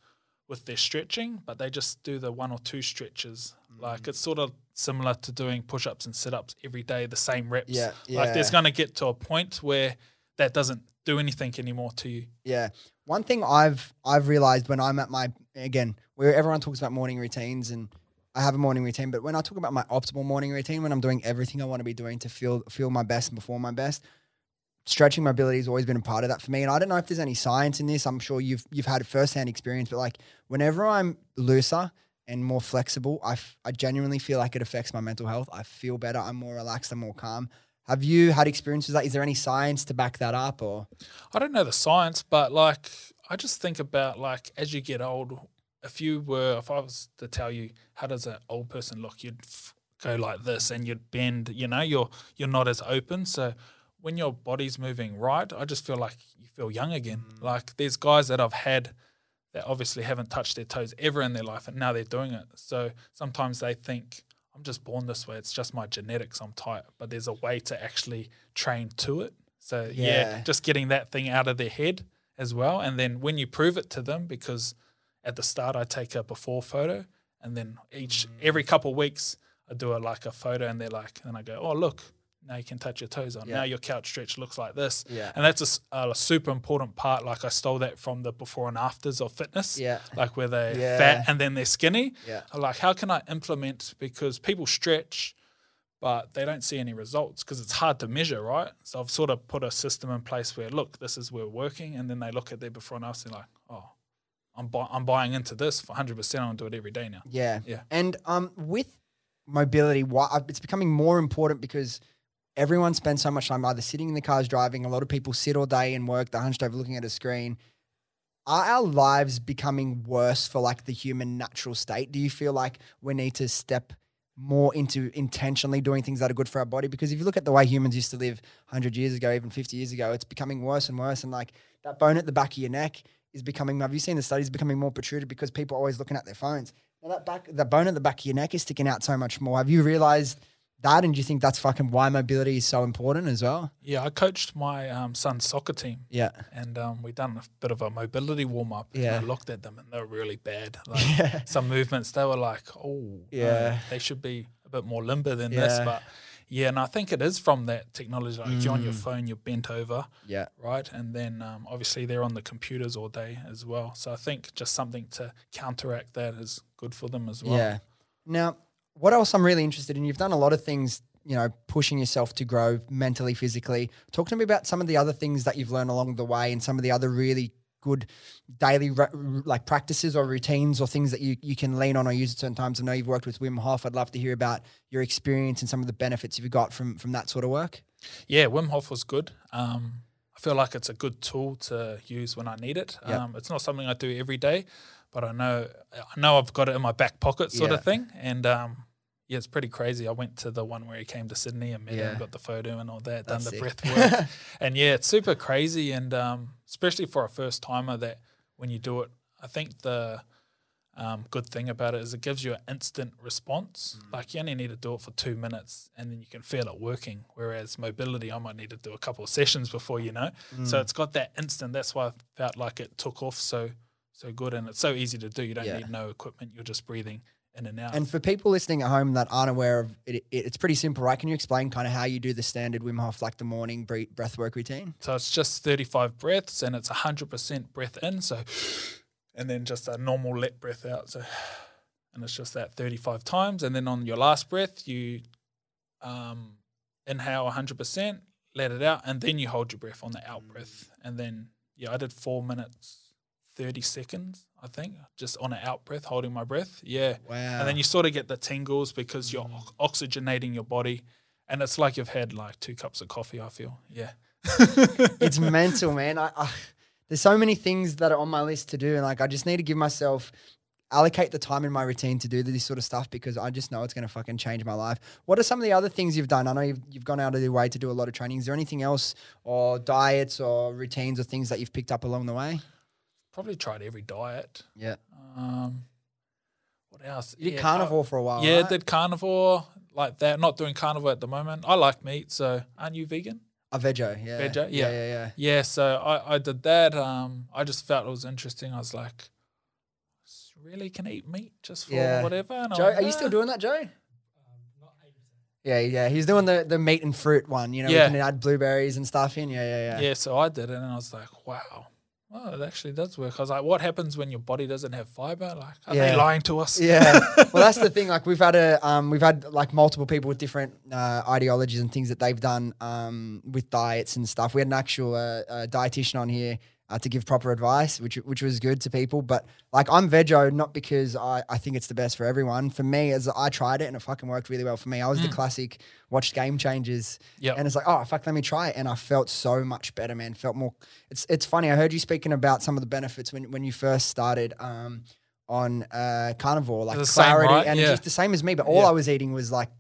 with their stretching, but they just do the one or two stretches. Like it's sort of similar to doing push-ups and sit-ups every day, the same reps. Yeah. Like there's going to get to a point where that doesn't do anything anymore to you. Yeah. One thing I've realized when I'm at my, again, where everyone talks about morning routines, and I have a morning routine, but when I talk about my optimal morning routine, when I'm doing everything I want to be doing to feel my best and perform my best, stretching mobility has always been a part of that for me. And I don't know if there's any science in this. I'm sure you've had a firsthand experience, but like whenever I'm looser and more flexible, I genuinely feel like it affects my mental health. I feel better. I'm more relaxed. I'm more calm. Have you had experiences like, is there any science to back that up or? I don't know the science, but like, I just think about like, as you get old, if I was to tell you, how does an old person look? You'd go like this and you'd bend, you know, you're not as open. So when your body's moving right, I just feel like you feel young again. Like there's guys that I've had that obviously haven't touched their toes ever in their life and now they're doing it. So sometimes they think, I'm just born this way. It's just my genetics. I'm tight. But there's a way to actually train to it. So, just getting that thing out of their head as well. And then when you prove it to them, because at the start I take a before photo and then every couple of weeks I do a photo and they're like, and I go, oh, look, now you can touch your toes on. Yeah. Now your couch stretch looks like this. Yeah. And that's a super important part. Like I stole that from the before and afters of fitness. Yeah. Like where they're fat and then they're skinny. Yeah. Like how can I implement, because people stretch but they don't see any results because it's hard to measure, right? So I've sort of put a system in place where, look, this is where we're working, and then they look at their before and after and like, oh, I'm buying into this for 100%. I'm going to do it every day now. Yeah. Yeah. And with mobility, it's becoming more important because – everyone spends so much time either sitting in the cars driving. A lot of people sit all day and work. They're hunched over looking at a screen. Are our lives becoming worse for like the human natural state? Do you feel like we need to step more into intentionally doing things that are good for our body? Because if you look at the way humans used to live 100 years ago, even 50 years ago, it's becoming worse and worse. And like that bone at the back of your neck is becoming, have you seen the studies, becoming more protruded because people are always looking at their phones? Well, the bone at the back of your neck is sticking out so much more. Have you realized that? And do you think that's fucking why mobility is so important as well? Yeah, I coached my son's soccer team. Yeah. And we done a bit of a mobility warm-up. Yeah. And I looked at them and they were really bad. Like some movements, they were like, oh, yeah, they should be a bit more limber than this. But yeah, and I think it is from that technology. Like if you're on your phone, you're bent over. Yeah. Right? And then obviously they're on the computers all day as well. So I think just something to counteract that is good for them as well. Yeah. Now, what else I'm really interested in, you've done a lot of things, you know, pushing yourself to grow mentally, physically. Talk to me about some of the other things that you've learned along the way and some of the other really good daily like practices or routines or things that you can lean on or use at certain times. I know you've worked with Wim Hof. I'd love to hear about your experience and some of the benefits you've got from that sort of work. Yeah, Wim Hof was good. I feel like it's a good tool to use when I need it. Yep. It's not something I do every day, but I know I've got it in my back pocket sort of thing. And yeah, it's pretty crazy. I went to the one where he came to Sydney and met him, got the photo and all that, done the breath work. And yeah, it's super crazy. And especially for a first timer, that when you do it, I think the good thing about it is it gives you an instant response. Like you only need to do it for 2 minutes and then you can feel it working. Whereas mobility, I might need to do a couple of sessions before, you know. So it's got that instant. That's why I felt like it took off so good, and it's so easy to do. You don't need no equipment. You're just breathing in and out. And for people listening at home that aren't aware of it, it's pretty simple, right? Can you explain kind of how you do the standard Wim Hof, like the morning breath work routine? So it's just 35 breaths, and it's 100% breath in. So, and then just a normal let breath out. So, and it's just that 35 times. And then on your last breath, you inhale 100%, let it out, and then you hold your breath on the out breath. And then, I did 4 minutes. 30 seconds, I think, just on an out breath, holding my breath. Yeah. Wow. And then you sort of get the tingles because you're oxygenating your body. And it's like you've had like 2 cups of coffee, I feel. Yeah. It's mental, man. I there's so many things that are on my list to do. And like, I just need to give myself, allocate the time in my routine to do this sort of stuff, because I just know it's going to fucking change my life. What are some of the other things you've done? I know you've gone out of your way to do a lot of training. Is there anything else, or diets or routines or things that you've picked up along the way? Probably tried every diet. Yeah. What else? You did carnivore for a while. Yeah, right? Did carnivore like that. Not doing carnivore at the moment. I like meat, so aren't you vegan? A veggie, yeah. Veggie, yeah. Yeah, so I did that. I just felt it was interesting. I was like, really can I eat meat just for whatever? And Joe, are you still doing that, Joe? Yeah. He's doing the meat and fruit one. You know, we can add blueberries and stuff in. Yeah. Yeah, so I did it, and I was like, wow. Oh, it actually does work. I was like, what happens when your body doesn't have fiber? Like, are they lying to us? Yeah. Well, that's the thing. Like, we've had like multiple people with different ideologies and things that they've done with diets and stuff. We had an actual dietitian on here to give proper advice, which was good to people. But like, I'm veggie not because I think it's the best for everyone. For me, as I tried it and it fucking worked really well for me. I was the classic watched Game Changers. Yep. And it's like, oh, fuck, let me try it. And I felt so much better, man. Felt more – it's funny. I heard you speaking about some of the benefits when you first started on carnivore, like the clarity. Same, right? And just the same as me. But all I was eating was like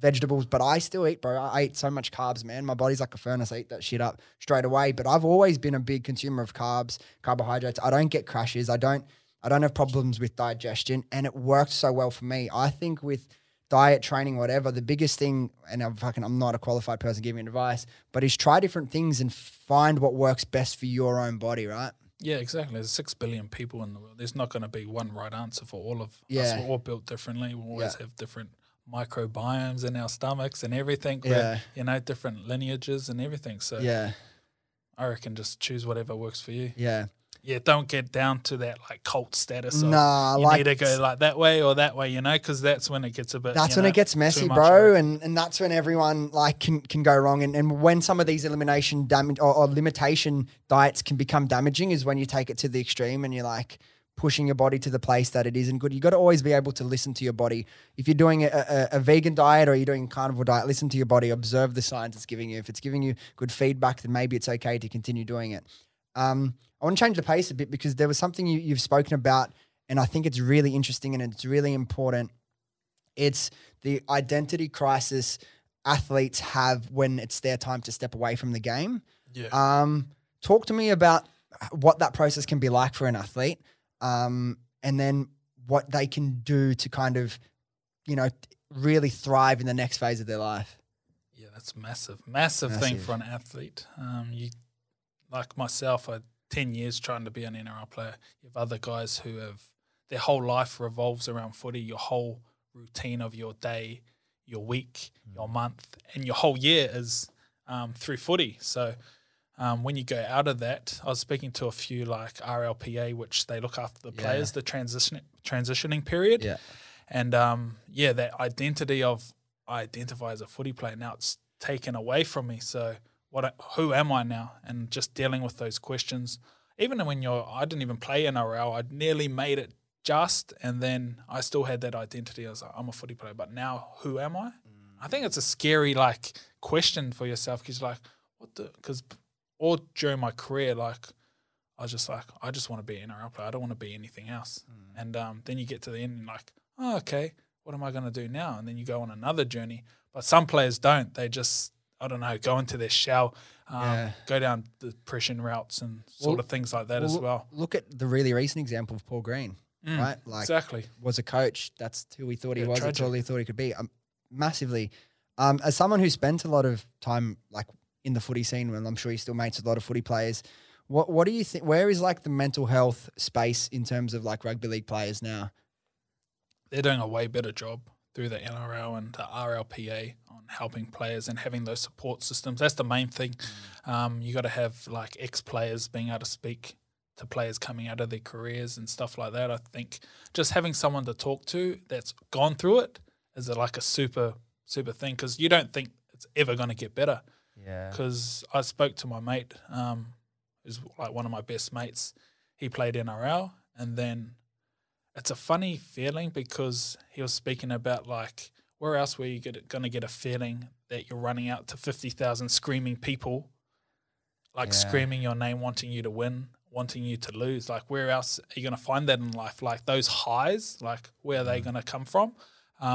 vegetables, but I still eat, bro. I eat so much carbs, man. My body's like a furnace. I eat that shit up straight away. But I've always been a big consumer of carbs, carbohydrates. I don't get crashes. I don't have problems with digestion. And it worked so well for me. I think with – diet, training, whatever, the biggest thing, and I'm not a qualified person giving advice, but is try different things and find what works best for your own body, right? Yeah, exactly. There's 6 billion people in the world. There's not going to be one right answer for all of us. We're all built differently. We always have different microbiomes in our stomachs and everything. We're, different lineages and everything. So I reckon just choose whatever works for you. Yeah. Yeah, don't get down to that like cult status. Need to go like that way, you know, because that's when it gets a bit. That's when it gets messy, bro, and that's when everyone like can go wrong. And when some of these elimination damage or limitation diets can become damaging is when you take it to the extreme and you're like pushing your body to the place that it isn't good. You got to always be able to listen to your body. If you're doing a vegan diet or you're doing a carnivore diet, listen to your body, observe the signs it's giving you. If it's giving you good feedback, then maybe it's okay to continue doing it. I want to change the pace a bit because there was something you've spoken about, and I think it's really interesting and it's really important. It's the identity crisis athletes have when it's their time to step away from the game. Yeah. Talk to me about what that process can be like for an athlete, and then what they can do to kind of you know, really thrive in the next phase of their life. Yeah, that's massive. Massive thing for an athlete. You, like myself, I 10 years trying to be an NRL player. You have other guys who have their whole life revolves around footy, your whole routine of your day, your week, your month, and your whole year is through footy. So when you go out of that, I was speaking to a few like RLPA, which they look after the players, the transitioning period. Yeah. And, that identity of I identify as a footy player, now it's taken away from me. So who am I now? And just dealing with those questions. Even when I didn't even play NRL, I nearly made it just, and then I still had that identity. I was like, I'm a footy player, but now who am I? Mm. I think it's a scary like question for yourself because you're like, because all during my career, like, I was just like, I just want to be an NRL player. I don't want to be anything else. Mm. And then you get to the end and like, oh, okay, what am I going to do now? And then you go on another journey. But some players don't. They just, I don't know, go into their shell, go down depression routes and sort of things like that as well. Look at the really recent example of Paul Green, right? Like, exactly. Was a coach. That's who he thought he was. That's all he thought he could be. Massively. As someone who spent a lot of time like in the footy scene, and I'm sure he still mates a lot of footy players, what do you think? Where is like the mental health space in terms of like rugby league players now? They're doing a way better job through the NRL and the RLPA on helping players and having those support systems. That's the main thing. You got to have like ex-players being able to speak to players coming out of their careers and stuff like that. I think just having someone to talk to that's gone through it is like a super, super thing because you don't think it's ever going to get better. Yeah. Because I spoke to my mate, who's like one of my best mates. He played NRL and then it's a funny feeling because he was speaking about like where else were you going to get a feeling that you're running out to 50,000 screaming people, like screaming your name, wanting you to win, wanting you to lose. Like where else are you going to find that in life? Like those highs, like where are they going to come from?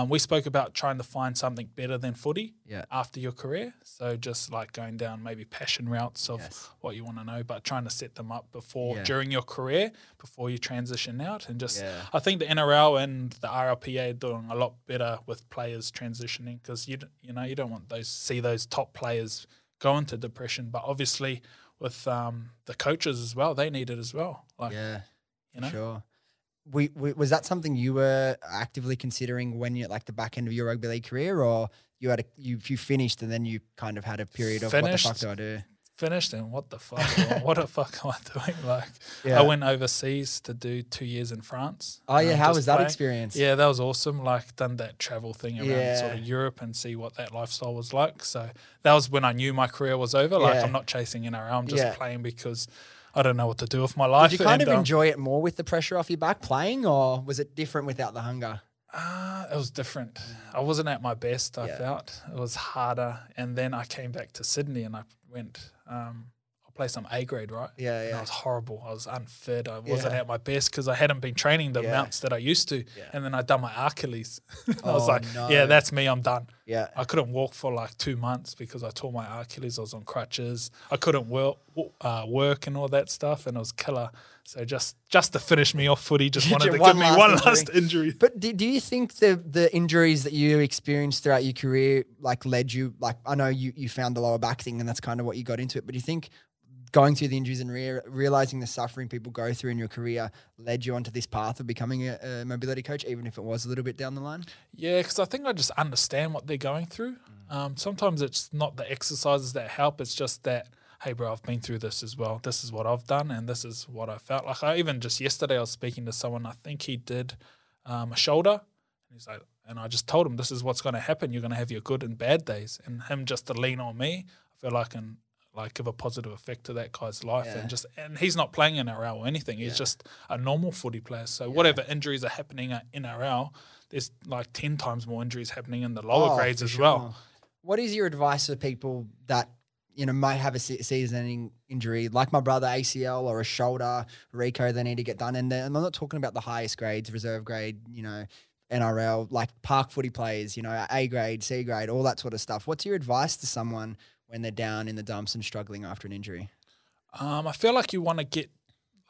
We spoke about trying to find something better than footy after your career. So just like going down maybe passion routes of what you want to know, but trying to set them up before, during your career, before you transition out. And just I think the NRL and the RLPA are doing a lot better with players transitioning because, you don't want those top players go into depression. But obviously with the coaches as well, they need it as well. Like, you know? Sure. Was that something you were actively considering when you're like the back end of your rugby league career, or you had you finished and then you kind of had a period of what the fuck do I do? Finished and what the fuck? What the fuck am I doing? Like I went overseas to do 2 years in France. Oh yeah, how was that experience? Yeah, that was awesome. Like done that travel thing around sort of Europe and see what that lifestyle was like. So that was when I knew my career was over. Like I'm not chasing NRL. I'm just playing because I don't know what to do with my life. Did you kind of enjoy it more with the pressure off your back playing, or was it different without the hunger? It was different. I wasn't at my best, I felt. It was harder. And then I came back to Sydney and I went, I played some A grade, right? Yeah, yeah. And I was horrible. I was unfit. I wasn't at my best because I hadn't been training the amounts that I used to. Yeah. And then I'd done my Achilles. I was like, that's me. I'm done. Yeah. I couldn't walk for like 2 months because I tore my Achilles. I was on crutches. I couldn't work and all that stuff, and it was killer. So just to finish me off footy, just wanted to give me one last injury. But do you think the injuries that you experienced throughout your career like led you, like I know you found the lower back thing and that's kind of what you got into it, but do you think going through the injuries and realising the suffering people go through in your career led you onto this path of becoming a mobility coach, even if it was a little bit down the line? Yeah, because I think I just understand what they're going through. Sometimes it's not the exercises that help, it's just that, hey, bro, I've been through this as well. This is what I've done and this is what I felt like. Even just yesterday I was speaking to someone, I think he did a shoulder. He's like, and I just told him, this is what's going to happen. You're going to have your good and bad days. And him just to lean on me, I feel like an like give a positive effect to that guy's life and he's not playing NRL or anything. He's just a normal footy player. So whatever injuries are happening at NRL, there's like 10 times more injuries happening in the lower grades as well. What is your advice for people that, you know, might have a season-ending injury, like my brother, ACL or a shoulder, RICO, they need to get done? And I'm not talking about the highest grades, reserve grade, you know, NRL, like park footy players, you know, A grade, C grade, all that sort of stuff. What's your advice to someone when they're down in the dumps and struggling after an injury? I feel like you want to get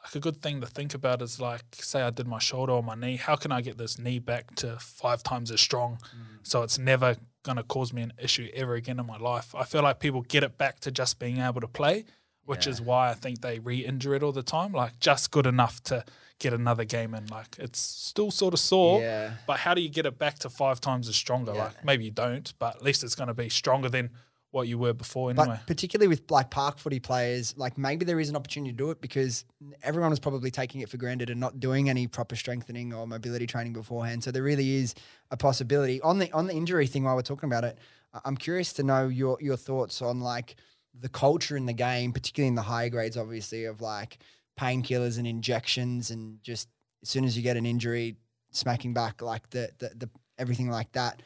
like a good thing to think about is like, say I did my shoulder or my knee, how can I get this knee back to 5 times as strong so it's never going to cause me an issue ever again in my life? I feel like people get it back to just being able to play, which is why I think they re-injure it all the time, like just good enough to get another game in. Like it's still sort of sore, but how do you get it back to 5 times as stronger? Like maybe you don't, but at least it's going to be stronger than what you were before anyway. Like particularly with like park footy players, like maybe there is an opportunity to do it because everyone was probably taking it for granted and not doing any proper strengthening or mobility training beforehand. So there really is a possibility. On the injury thing while we're talking about it, I'm curious to know your thoughts on like the culture in the game, particularly in the higher grades, obviously, of like painkillers and injections and just as soon as you get an injury, smacking back like the everything like that.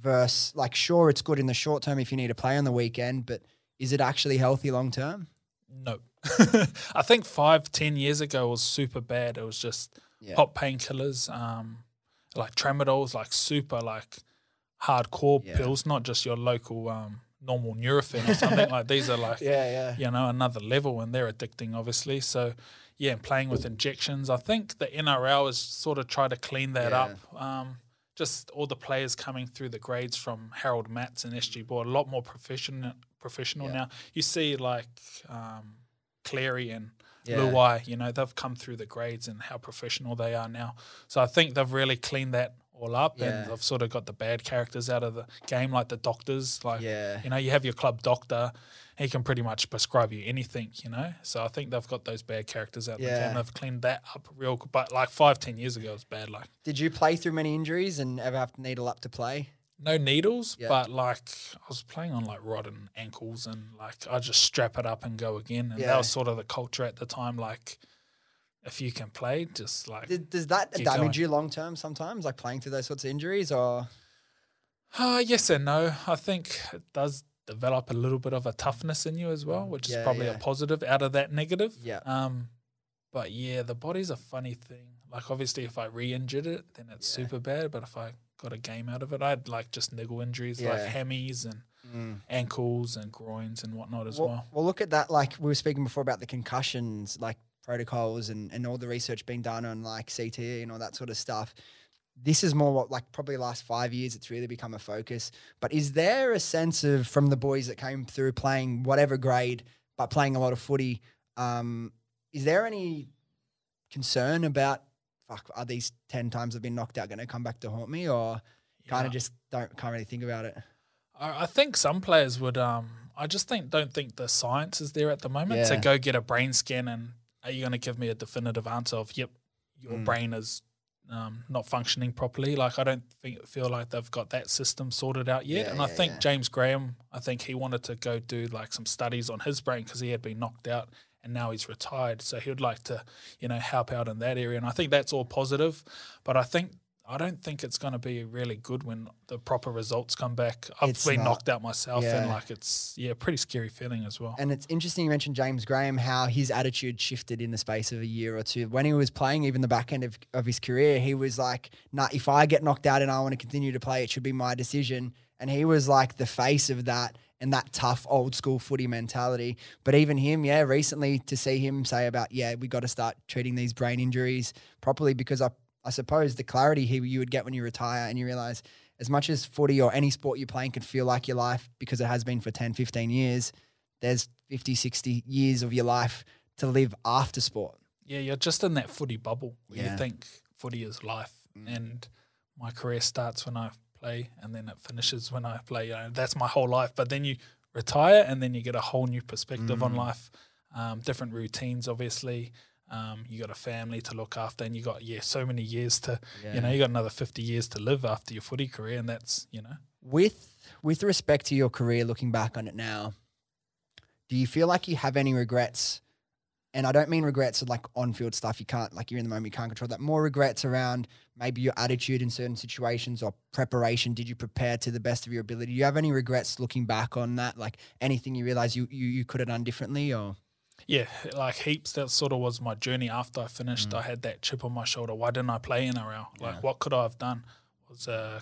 Versus, like, sure, it's good in the short term if you need to play on the weekend, but is it actually healthy long term? No. I think 5-10 years ago was super bad. It was just pop painkillers, like tramadols, like super, like hardcore pills, not just your local normal Nurofen or something. Like these are like, you know, another level and they're addicting, obviously. So, yeah, and playing with injections. I think the NRL has sort of tried to clean that up. Just all the players coming through the grades from Harold Matts and SG Board, a lot more professional now. You see like Cleary and Luai, you know, they've come through the grades and how professional they are now. So I think they've really cleaned that all up and they've sort of got the bad characters out of the game, like the doctors. Like, you know, you have your club doctor, he can pretty much prescribe you anything, you know. So I think they've got those bad characters out there, and they've cleaned that up real good. But like 5-10 years ago, it was bad. Like, did you play through many injuries and ever have to needle up to play? No needles, but like I was playing on like rotten ankles, and like I just strap it up and go again. And that was sort of the culture at the time. Like, if you can play, just like does that damage you long term sometimes? Like playing through those sorts of injuries, or yes and no. I think it does develop a little bit of a toughness in you as well, which is probably a positive out of that negative. But yeah, the body's a funny thing. Like obviously if I re-injured it, then it's super bad. But if I got a game out of it, I'd like just niggle injuries like hammies and ankles and groins and whatnot as well. Well, look at that. Like we were speaking before about the concussions, like protocols and all the research being done on like CTE and all that sort of stuff. This is more what, like, probably the last 5 years it's really become a focus. But is there a sense of, from the boys that came through playing whatever grade, but playing a lot of footy, is there any concern about, are these 10 times I've been knocked out going to come back to haunt me, or kind of just can't really think about it? I think some players would, I just don't think the science is there at the moment to go get a brain scan and are you going to give me a definitive answer of, yep, your brain is not functioning properly. Like I don't feel like they've got that system sorted out yet. And I think James Graham, I think he wanted to go do like some studies on his brain because he had been knocked out and now he's retired. So he would like to, you know, help out in that area. And I think that's all positive. But I don't think it's going to be really good when the proper results come back. I've been knocked out myself and like it's, pretty scary feeling as well. And it's interesting you mentioned James Graham, how his attitude shifted in the space of a year or two. When he was playing even the back end of his career, he was like, nah, if I get knocked out and I want to continue to play, it should be my decision. And he was like the face of that and that tough old school footy mentality. But even him, recently to see him say about, we got to start treating these brain injuries properly because I suppose the clarity here you would get when you retire and you realize as much as footy or any sport you're playing can feel like your life because it has been for 10, 15 years, there's 50, 60 years of your life to live after sport. Yeah, you're just in that footy bubble where you think footy is life and my career starts when I play and then it finishes when I play. You know, that's my whole life. But then you retire and then you get a whole new perspective on life, different routines obviously. You got a family to look after and you got, so many years to, you know, you got another 50 years to live after your footy career and that's, you know. With respect to your career, looking back on it now, do you feel like you have any regrets? And I don't mean regrets of like on-field stuff. You can't, like you're in the moment, you can't control that. More regrets around maybe your attitude in certain situations or preparation. Did you prepare to the best of your ability? Do you have any regrets looking back on that? Like anything you realize you could have done differently or? Yeah, like heaps. That sort of was my journey after I finished. I had that chip on my shoulder. Why didn't I play NRL? Like, what could I have done?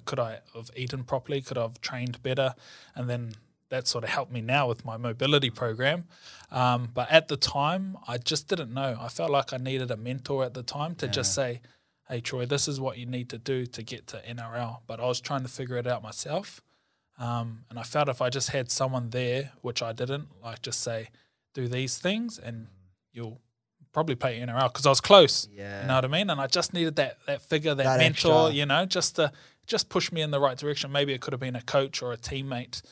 Could I have eaten properly? Could I have trained better? And then that sort of helped me now with my mobility program. But at the time, I just didn't know. I felt like I needed a mentor at the time to just say, hey, Troy, this is what you need to do to get to NRL. But I was trying to figure it out myself. And I felt if I just had someone there, which I didn't, like just say, do these things and you'll probably play NRL, because I was close. Yeah. You know what I mean? And I just needed that figure, that mentor, extra. You know, just to just push me in the right direction. Maybe it could have been a coach or a teammate.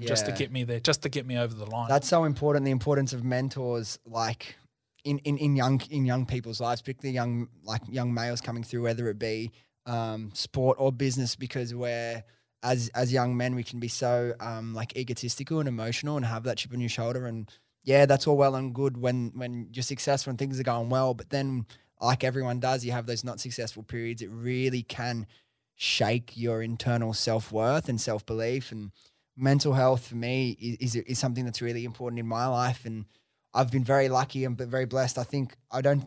Just to get me there, just to get me over the line. That's so important, the importance of mentors, like in young people's lives, particularly young males coming through, whether it be sport or business, because we're as young men, we can be so egotistical and emotional and have that chip on your shoulder. And yeah, that's all well and good when you're successful and things are going well, but then like everyone does, you have those not successful periods. It really can shake your internal self-worth and self-belief, and mental health for me is something that's really important in my life. And I've been very lucky and very blessed. I think there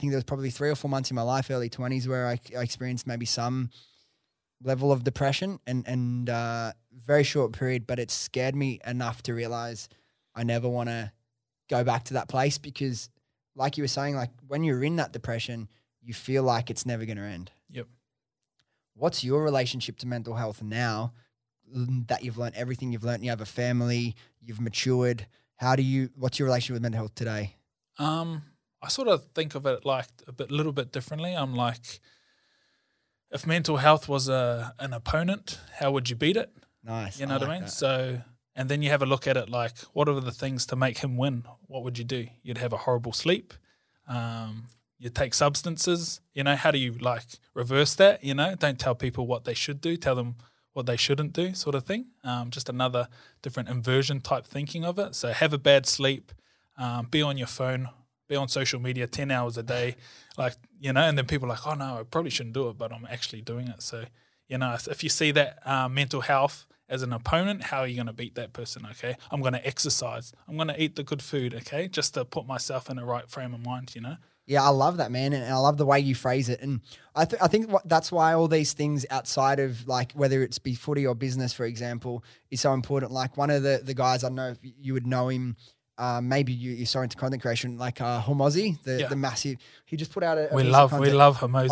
was probably 3 or 4 months in my life, early 20s, where I experienced maybe some level of depression and very short period, but it scared me enough to realize I never want to go back to that place, because like you were saying, like when you're in that depression, you feel like it's never going to end. Yep. What's your relationship to mental health now that you've learned everything you've learned, you have a family, you've matured? What's your relationship with mental health today? I sort of think of it like a little bit differently. I'm like, if mental health was an opponent, how would you beat it? Nice. You know what I mean? That. So, and then you have a look at it like, what are the things to make him win? What would you do? You'd have a horrible sleep. You take substances, you know, how do you like reverse that? You know, don't tell people what they should do. Tell them what they shouldn't do, sort of thing. Just another different inversion type thinking of it. So have a bad sleep, be on your phone, be on social media 10 hours a day, like, you know, and then people are like, oh no, I probably shouldn't do it, but I'm actually doing it. So, you know, if you see that mental health as an opponent, how are you going to beat that person? Okay, I'm going to exercise, I'm going to eat the good food, okay, just to put myself in the right frame of mind, you know. Yeah, I love that, man, and I love the way you phrase it. And I think that's why all these things outside of, like, whether it's be footy or business, for example, is so important. Like one of the guys, I don't know if you would know him, maybe you saw into content creation, like Hormozi, the massive. He just put out a we love Hormozi.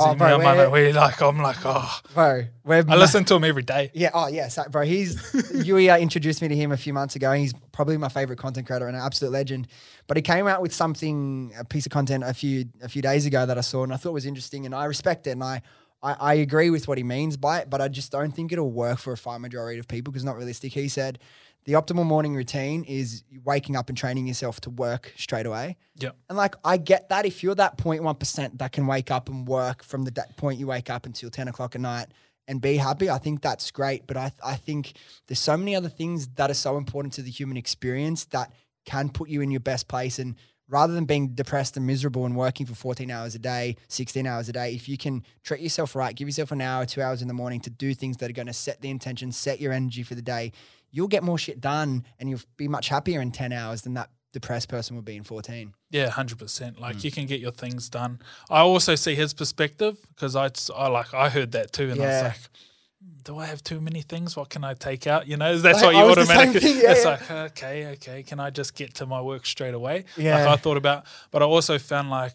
Oh, bro, I listen to him every day. Yeah, oh yeah, so, bro. Yui introduced me to him a few months ago. And he's probably my favorite content creator and an absolute legend. But he came out with a piece of content a few days ago that I saw and I thought was interesting, and I respect it, and I agree with what he means by it, but I just don't think it'll work for a far majority of people because it's not realistic. He said, the optimal morning routine is waking up and training yourself to work straight away. Yeah. And like, I get that if you're that 0.1% that can wake up and work from the point you wake up until 10 o'clock at night and be happy, I think that's great. But I think there's so many other things that are so important to the human experience that can put you in your best place. And rather than being depressed and miserable and working for 14 hours a day, 16 hours a day, if you can treat yourself right, give yourself an hour, 2 hours in the morning to do things that are going to set the intention, set your energy for the day, you'll get more shit done and you'll be much happier in 10 hours than that depressed person would be in 14. Yeah, 100%. Like you can get your things done. I also see his perspective because I heard that too, and I was like, do I have too many things? What can I take out? You know, that's like, what you automatically, it's like, okay, can I just get to my work straight away? Yeah. Like I thought about, but I also found like,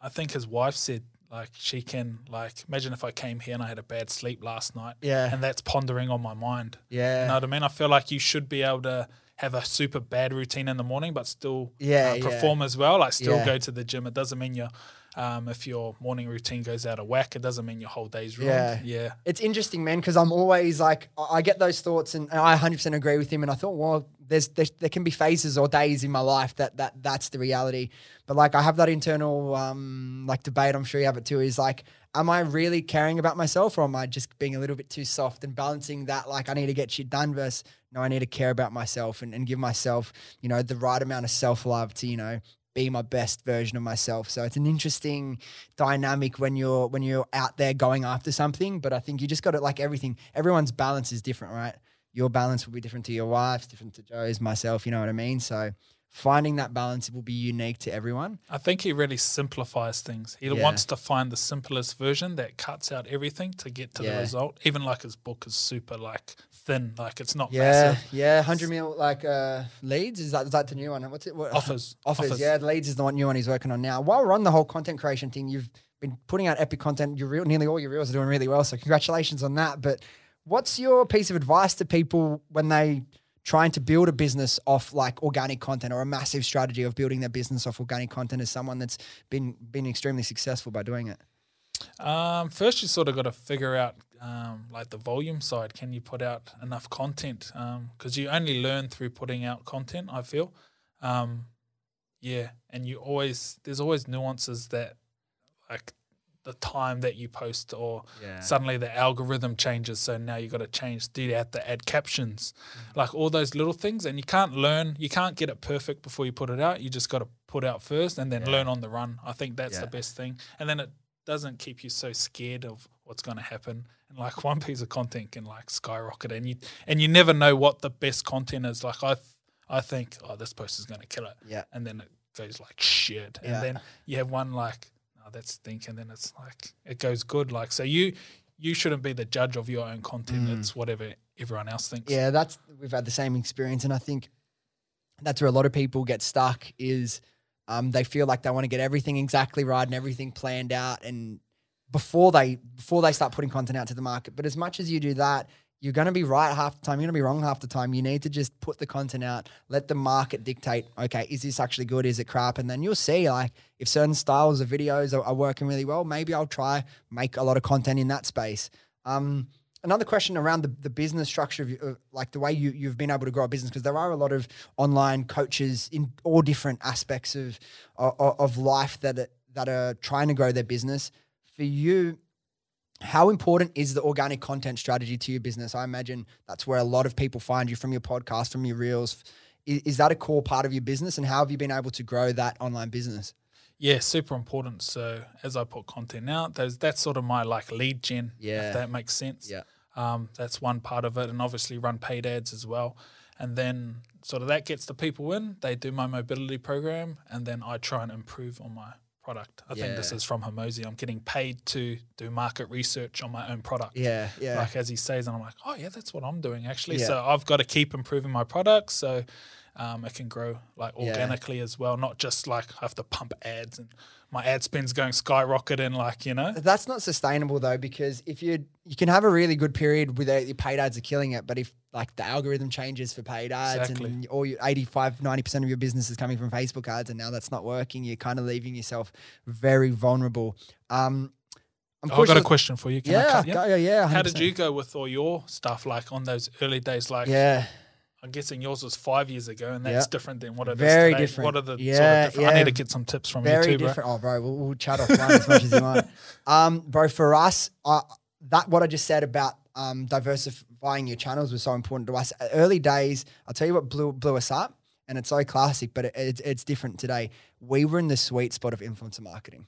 I think his wife said, like she can, like, imagine if I came here and I had a bad sleep last night. Yeah. And that's pondering on my mind. Yeah. You know what I mean? I feel like you should be able to have a super bad routine in the morning, but still perform as well. Like still go to the gym. It doesn't mean you're, if your morning routine goes out of whack, it doesn't mean your whole day's ruined. Yeah. It's interesting, man, because I'm always like, I get those thoughts and I 100% agree with him. And I thought, well, there can be phases or days in my life that's the reality. But like I have that internal debate, I'm sure you have it too, is like, am I really caring about myself or am I just being a little bit too soft, and balancing that like I need to get shit done versus no, I need to care about myself and give myself, you know, the right amount of self-love to, you know, be my best version of myself. So it's an interesting dynamic when you're out there going after something. But I think you just got to, like everything, everyone's balance is different, right? Your balance will be different to your wife's, different to Joe's, myself, you know what I mean? So finding that balance will be unique to everyone. I think he really simplifies things. He wants to find the simplest version that cuts out everything to get to the result. Even like his book is super like thin, like it's not massive. Yeah, 100 mil like Leads? Is that the new one? What's it? What? Offers. Yeah, Leads is the new one he's working on now. While we're on the whole content creation thing, you've been putting out epic content. Nearly all your reels are doing really well, so congratulations on that. But what's your piece of advice to people when they trying to build a business off like organic content, or a massive strategy of building their business off organic content as someone that's been extremely successful by doing it? First, you sort of got to figure out like the volume side. Can you put out enough content? Because you only learn through putting out content, I feel. And there's always nuances that like the time that you post, or suddenly the algorithm changes, so now you got to change, do you have to add captions, like all those little things. And you can't get it perfect before you put it out. You just got to put out first and then learn on the run. I think that's the best thing, and then it doesn't keep you so scared of what's going to happen. And like one piece of content can like skyrocket, and you never know what the best content is. Like I think, oh, this post is going to kill it, and then it goes like shit, and then you have one like, that's thinking, then it's like it goes good. Like, so you shouldn't be the judge of your own content. It's whatever everyone else thinks. Yeah, we've had the same experience, and I think that's where a lot of people get stuck is they feel like they want to get everything exactly right and everything planned out, and before they start putting content out to the market. But as much as you do that, you're going to be right half the time. You're going to be wrong half the time. You need to just put the content out, let the market dictate, okay, is this actually good? Is it crap? And then you'll see like if certain styles of videos are working really well, maybe I'll try make a lot of content in that space. Another question around the business structure of like the way you've been able to grow a business, because there are a lot of online coaches in all different aspects of life that are trying to grow their business. For you, how important is the organic content strategy to your business? I imagine that's where a lot of people find you, from your podcast, from your reels. Is that a core part of your business, and how have you been able to grow that online business? Yeah, super important. So as I put content out, that's sort of my like lead gen, if that makes sense. Yeah, that's one part of it, and obviously run paid ads as well. And then sort of that gets the people in, they do my mobility program, and then I try and improve on my product. I think this is from Hormozi. I'm getting paid to do market research on my own product. Yeah. Like as he says, and I'm like, oh yeah, that's what I'm doing actually. Yeah. So I've got to keep improving my product so it can grow like organically as well, not just like I have to pump ads and my ad spend's going skyrocket and like, you know. That's not sustainable though, because if you can have a really good period without your paid ads are killing it, but if like the algorithm changes for paid ads and all your 85-90% of your business is coming from Facebook ads and now that's not working, you're kind of leaving yourself very vulnerable. I've got a question for you. Can I cut? Yeah. 100%. How did you go with all your stuff like on those early days? Like, I'm guessing yours was 5 years ago, and that's different than what it is today. Different. What are the sort of different? I need to get some tips from you too, different. Bro. Oh, bro, we'll chat offline as much as you want. Bro, for us, what I just said about diversifying your channels was so important to us. Early days, I'll tell you what blew us up, and it's so classic, but it's different today. We were in the sweet spot of influencer marketing.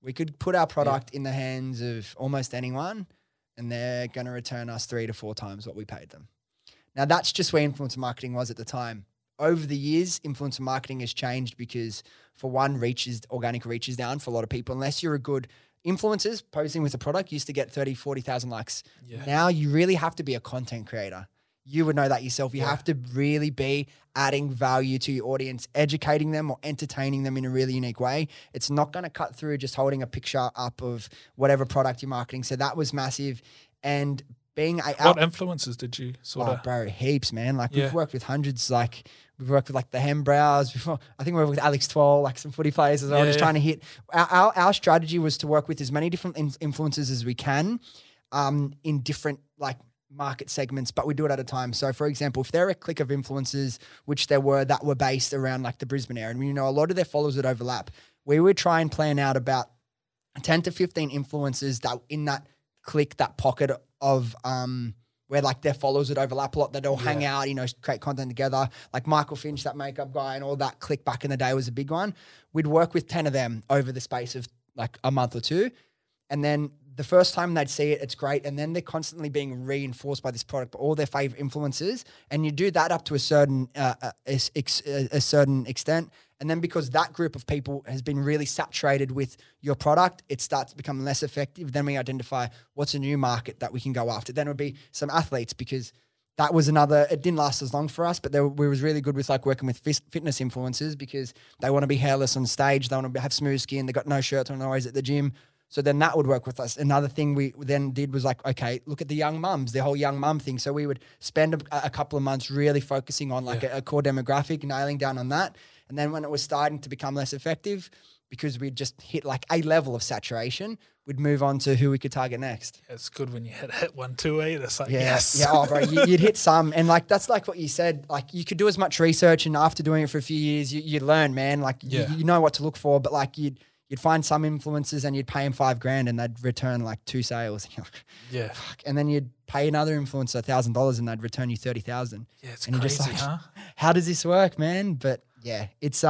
We could put our product in the hands of almost anyone, and they're going to return us 3 to 4 times what we paid them. Now, that's just where influencer marketing was at the time. Over the years, influencer marketing has changed because, for one, organic reach is down for a lot of people. Unless you're a good influencer posing with a product, used to get 30,000, 40,000 likes. Yeah. Now you really have to be a content creator. You would know that yourself. You have to really be adding value to your audience, educating them or entertaining them in a really unique way. It's not going to cut through just holding a picture up of whatever product you're marketing. So that was massive. And what influencers did you sort of? Bro, heaps, man. Like we've worked with hundreds. Like we've worked with like the Hembrows before. I think we worked with Alex Twole, like some footy players as well. Yeah, just trying to hit. Our strategy was to work with as many different influencers as we can, in different like market segments, but we do it at a time. So for example, if there are a clique of influencers, which there were, that were based around like the Brisbane area, and you know a lot of their followers would overlap, we would try and plan out about 10 to 15 influencers that in that clique, that pocket of where like their followers would overlap a lot. They'd all hang out, you know, create content together. Like Michael Finch, that makeup guy, and all that click back in the day was a big one. We'd work with 10 of them over the space of like a month or two. And then the first time they'd see it, it's great. And then they're constantly being reinforced by this product, by all their fave influences. And you do that up to a certain extent. And then because that group of people has been really saturated with your product, it starts to become less effective. Then we identify what's a new market that we can go after. Then it would be some athletes, because that was another, it didn't last as long for us, but we was really good with like working with fitness influencers, because they want to be hairless on stage. They want to have smooth skin. They got no shirts on always at the gym. So then that would work with us. Another thing we then did was like, okay, look at the young mums, the whole young mum thing. So we would spend a couple of months really focusing on like a core demographic, nailing down on that. And then when it was starting to become less effective, because we'd just hit like a level of saturation, we'd move on to who we could target next. Yeah, it's good when you hit 1, 2, eh? That's like, yes. Yeah, oh, bro, you'd hit some. And like, that's like what you said, like you could do as much research, and after doing it for a few years, you learn, man, like you know what to look for, but like you'd find some influencers and you'd pay them $5,000 and they'd return like 2 sales. Yeah. Fuck. And then you'd pay another influencer $1,000 and they'd return you 30,000. Yeah, it's and crazy, you're just like, huh? How does this work, man? But yeah, it's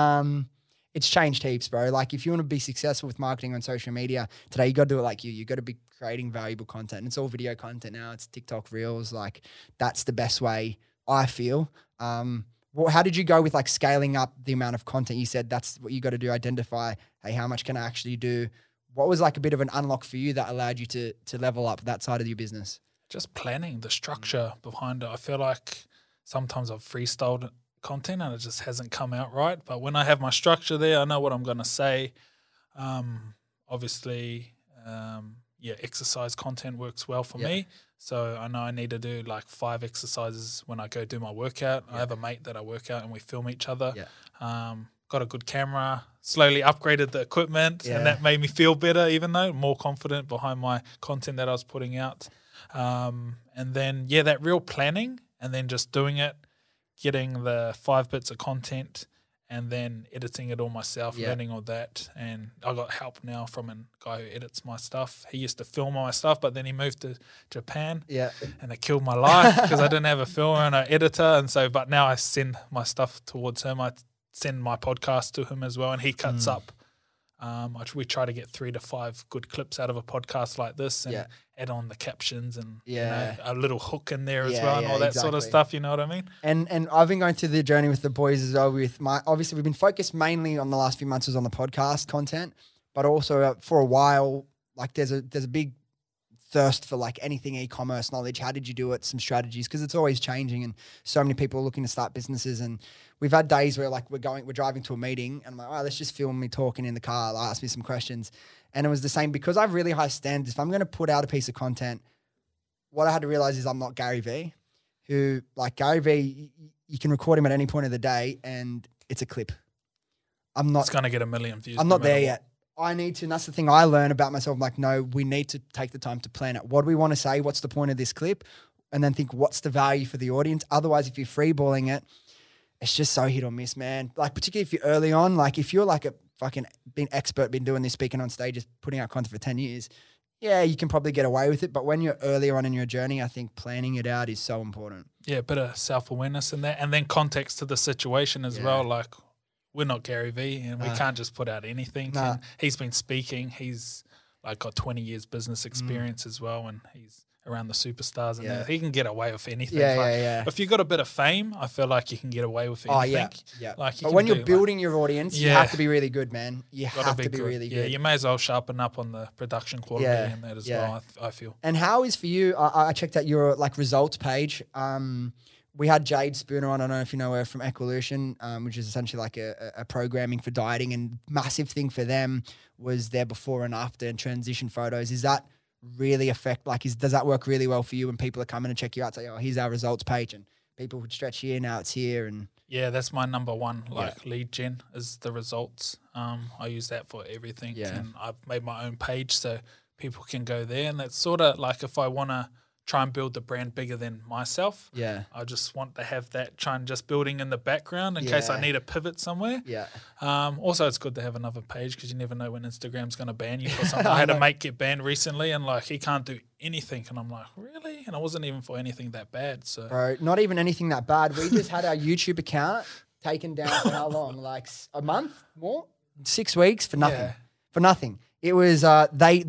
changed heaps, bro. Like if you want to be successful with marketing on social media today, you got to do it like you got to be creating valuable content. And it's all video content now. It's TikTok reels. Like that's the best way, I feel. Well, how did you go with like scaling up the amount of content? You said that's what you got to do, identify, hey, how much can I actually do? What was like a bit of an unlock for you that allowed you to level up that side of your business? Just planning the structure behind it. I feel like sometimes I've freestyled content and it just hasn't come out right, but when I have my structure there, I know what I'm going to say. Exercise content works well for me, so I know I need to do like 5 exercises when I go do my workout. I have a mate that I work out and we film each other. Got a good camera, slowly upgraded the equipment, and that made me feel better, even though more confident behind my content that I was putting out. And then that real planning, and then just doing it, getting the 5 bits of content and then editing it all myself, learning all that. And I got help now from a guy who edits my stuff. He used to film all my stuff, but then he moved to Japan and it killed my life because I didn't have a filmer and an editor. And so, but now I send my stuff towards him. I send my podcast to him as well, and he cuts up. We try to get 3 to 5 good clips out of a podcast like this, and add on the captions and a little hook in there as well, and all that sort of stuff. You know what I mean? And I've been going through the journey with the boys as well. With my obviously we've been focused mainly on the last few months was on the podcast content, but also for a while, like there's a big thirst for like anything e-commerce knowledge. How did you do it? Some strategies, because it's always changing, and so many people are looking to start businesses. And we've had days where like we're driving to a meeting, and I'm like, oh, let's just film me talking in the car. They'll ask me some questions, and it was the same because I have really high standards. If I'm going to put out a piece of content, what I had to realize is I'm not Gary Vee, who like Gary Vee, you can record him at any point of the day, and it's a clip. I'm not. It's going to get a million views. I'm not there yet. I need to, and that's the thing I learn about myself. I'm like, no, we need to take the time to plan it. What do we want to say? What's the point of this clip? And then think, what's the value for the audience? Otherwise, if you're freeballing it, it's just so hit or miss, man. Like, particularly if you're early on, like if you're like a fucking been expert, been doing this, speaking on stages, putting out content for 10 years, you can probably get away with it. But when you're earlier on in your journey, I think planning it out is so important. Yeah, a bit of self-awareness in that. And then context to the situation as well, like, we're not Gary Vee, and we can't just put out anything. Nah. He's been speaking. He's like got 20 years business experience as well, and he's around the superstars. And he can get away with anything. If you've got a bit of fame, I feel like you can get away with anything. Like, but when you're building your audience, you have to be really good, man. You have to be really good. Yeah, you may as well sharpen up on the production quality and that as well, I feel. And how is for you, I checked out your like results page. We had Jade Spooner on, I don't know if you know her, from Equilution, which is essentially like a programming for dieting, and massive thing for them was their before and after and transition photos. Is that really does that work really well for you when people are coming to check you out, say, oh, here's our results page, and people would stretch here, now it's here? And yeah, that's my number one, lead gen is the results. I use that for everything, and I've made my own page so people can go there, and that's sort of like if I want to try and build the brand bigger than myself. Yeah. I just want to have that, try and just building in the background in case I need a pivot somewhere. Yeah. Also, it's good to have another page because you never know when Instagram's going to ban you for something. I had a mate get banned recently, and like he can't do anything. And I'm like, really? And I wasn't even for anything that bad. So, bro, not even anything that bad. We just had our YouTube account taken down for how long? Like a month? More? 6 weeks for nothing. It was, they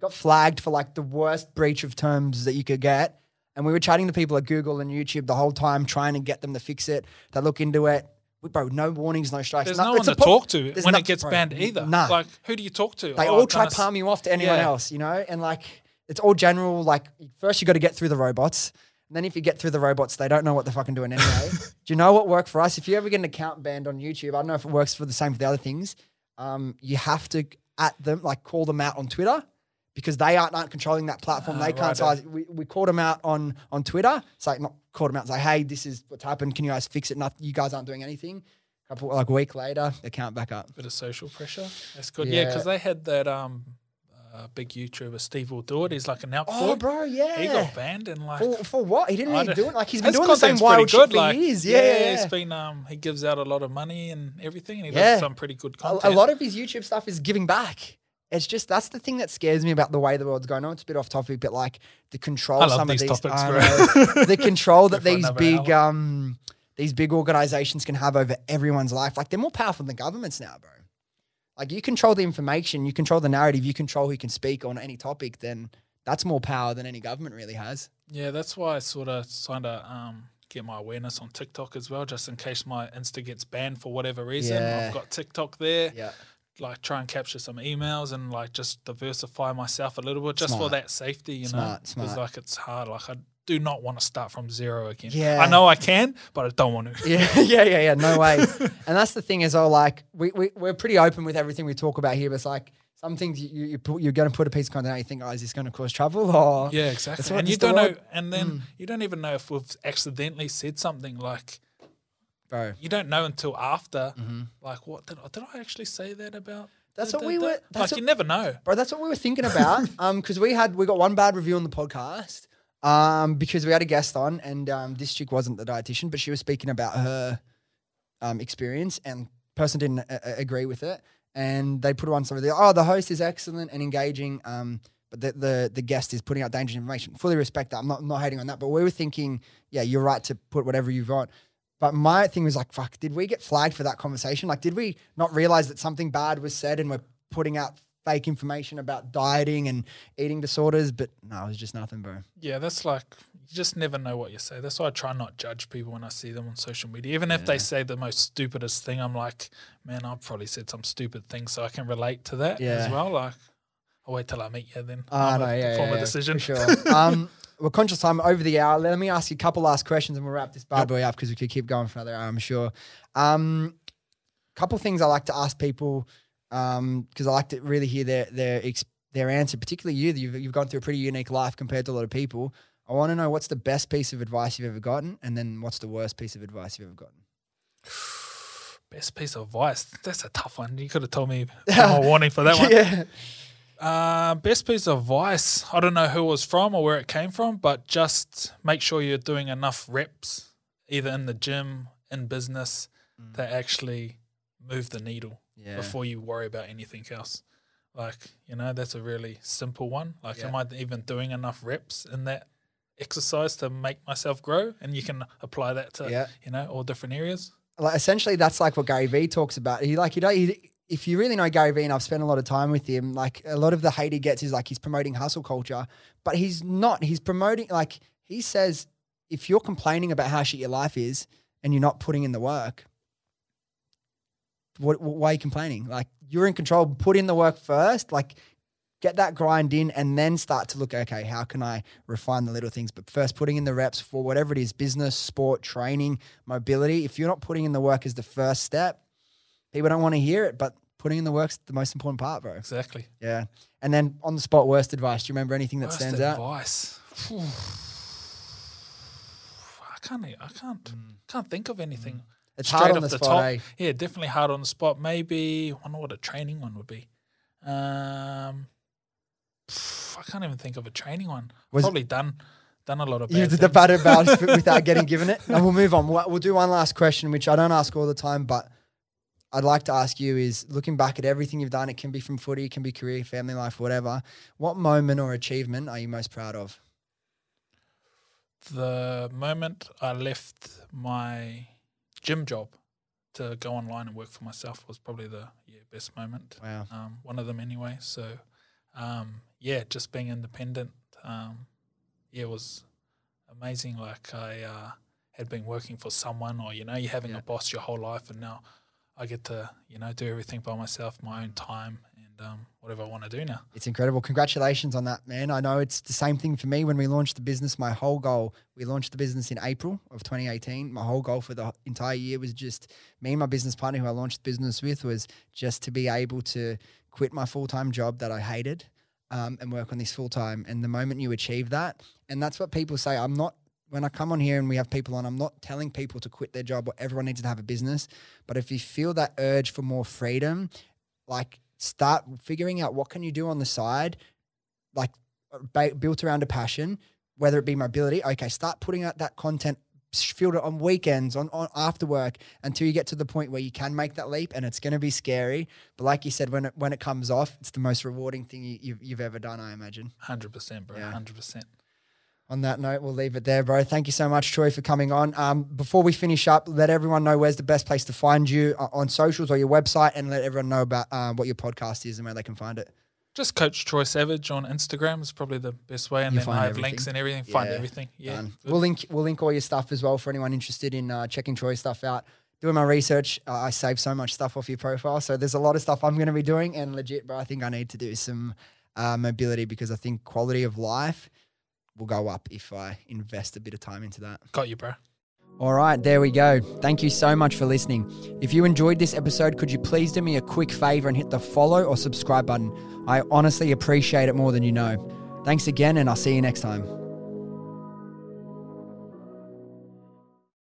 got flagged for like the worst breach of terms that you could get. And we were chatting to people at Google and YouTube the whole time, trying to get them to fix it. They look into it. Bro, no warnings, no strikes. There's no one to talk to when it gets banned either. Nah. Like, who do you talk to? They all try to palm you off to anyone else, you know? And, like, it's all general. Like, first you got to get through the robots. And then if you get through the robots, they don't know what they're fucking doing anyway. Do you know what worked for us? If you ever get an account banned on YouTube, I don't know if it works for the same for the other things. You have to at them, like, call them out on Twitter. Because they aren't controlling that platform. They can't size it. We called them out on Twitter. It's like, not called them out. It's like, hey, this is what's happened. Can you guys fix it? You guys aren't doing anything. A week later, account back up. Bit of social pressure. That's good. Yeah, because they had that big YouTuber, Steve Will Do It. He's like an outfit. Oh, bro, yeah. He got banned and like. For what? He didn't even do it. Like, he's been doing the same wild shit for years. Yeah, he's been, he gives out a lot of money and everything. And he does some pretty good content. A lot of his YouTube stuff is giving back. It's just, that's the thing that scares me about the way the world's going. I know it's a bit off topic, but like the control some of these topics, the control that these big organizations can have over everyone's life. Like, they're more powerful than governments now, bro. Like, you control the information, you control the narrative, you control who can speak on any topic, then that's more power than any government really has. Yeah, that's why I sort of signed a get my awareness on TikTok as well, just in case my Insta gets banned for whatever reason. Yeah. I've got TikTok there. Yeah. Like, try and capture some emails and like just diversify myself a little bit just for that safety, you know, because like it's hard. Like, I do not want to start from zero again. Yeah. I know I can, but I don't want to. Yeah. No way. And that's the thing is, like we're pretty open with everything we talk about here, but it's like some things you're going to put a piece of content out, you think, is this going to cause trouble? Or yeah, exactly. And you don't know, and then you don't even know if we've accidentally said something like. Bro. You don't know until after, like, what did I actually say that about? That's what we were. Like, you never know, bro. That's what we were thinking about. Because we got one bad review on the podcast. Because we had a guest on, and this chick wasn't the dietitian, but she was speaking about her experience, and person didn't agree with it, and they put her on something. The host is excellent and engaging, but the guest is putting out dangerous information. Fully respect that. I'm not hating on that, but we were thinking, yeah, you're right to put whatever you want. But my thing was like, fuck, did we get flagged for that conversation? Like, did we not realize that something bad was said and we're putting out fake information about dieting and eating disorders? But no, it was just nothing, bro. Yeah, that's like, you just never know what you say. That's why I try not judge people when I see them on social media. Even if they say the most stupidest thing, I'm like, man, I've probably said some stupid thing, so I can relate to that as well. Like, I'll wait till I meet you then. Form a decision. For sure. We're conscious time over the hour. Let me ask you a couple last questions and we'll wrap this bad boy up because we could keep going for another hour, I'm sure. Couple things I like to ask people because I like to really hear their answer, particularly you. You've gone through a pretty unique life compared to a lot of people. I want to know what's the best piece of advice you've ever gotten, and then what's the worst piece of advice you've ever gotten? Best piece of advice? That's a tough one. You could have told me a warning for that one. Yeah. Best piece of advice, I don't know who it was from or where it came from, but just make sure you're doing enough reps, either in the gym, in business, to actually move the needle before you worry about anything else. Like, you know, that's a really simple one. Like, am I even doing enough reps in that exercise to make myself grow? And you can apply that to, you know, all different areas. Like, essentially, that's like what Gary Vee talks about. If you really know Gary Vee, and I've spent a lot of time with him, like a lot of the hate he gets is like he's promoting hustle culture, but he's not. He's promoting, like he says, if you're complaining about how shit your life is and you're not putting in the work, why are you complaining? Like, you're in control. Put in the work first, like get that grind in, and then start to look, okay, how can I refine the little things? But first, putting in the reps for whatever it is, business, sport, training, mobility. If you're not putting in the work as the first step, people don't want to hear it, but putting in the work's the most important part, bro. Exactly. Yeah. And then on the spot, worst advice. Do you remember anything that stands out? Worst advice. I can't think of anything. It's hard on the spot. Eh? Yeah, definitely hard on the spot. Maybe, I don't know what a training one would be. I can't even think of a training one. Done a lot of bad things. You did bad advice without getting given it. And we'll move on. We'll do one last question, which I don't ask all the time, but I'd like to ask you is, looking back at everything you've done, it can be from footy, it can be career, family life, whatever. What moment or achievement are you most proud of? The moment I left my gym job to go online and work for myself was probably the best moment. Wow. One of them anyway. So yeah, just being independent, yeah, it was amazing. Like I had been working for someone, or, you know, you're having a boss your whole life, and now I get to, you know, do everything by myself, my own time, and whatever I want to do now. It's incredible. Congratulations on that, man. I know it's the same thing for me when we launched the business. My whole goal, we launched the business in April of 2018. My whole goal for the entire year was just me and my business partner who I launched the business with was just to be able to quit my full-time job that I hated and work on this full-time. And the moment you achieve that, and that's what people say, I'm not, when I come on here and we have people on, I'm not telling people to quit their job or everyone needs to have a business. But if you feel that urge for more freedom, like start figuring out what can you do on the side, like built around a passion, whether it be mobility. Okay, start putting out that content, field it on weekends, on after work until you get to the point where you can make that leap, and it's going to be scary. But like you said, when it comes off, it's the most rewarding thing you've ever done, I imagine. 100%, bro, yeah. 100%. On that note, we'll leave it there, bro. Thank you so much, Troy, for coming on. Before we finish up, let everyone know where's the best place to find you on socials or your website, and let everyone know about what your podcast is and where they can find it. Just Coach Troy Savage on Instagram is probably the best way, and then I have links and everything. Yeah. Find everything. Yeah, we'll link all your stuff as well for anyone interested in checking Troy's stuff out. Doing my research, I save so much stuff off your profile, so there's a lot of stuff I'm going to be doing. And legit, bro, I think I need to do some mobility, because I think quality of life will go up if I invest a bit of time into that. Got you, bro. All right, there we go. Thank you so much for listening. If you enjoyed this episode, could you please do me a quick favor and hit the follow or subscribe button? I honestly appreciate it more than you know. Thanks again, and I'll see you next time.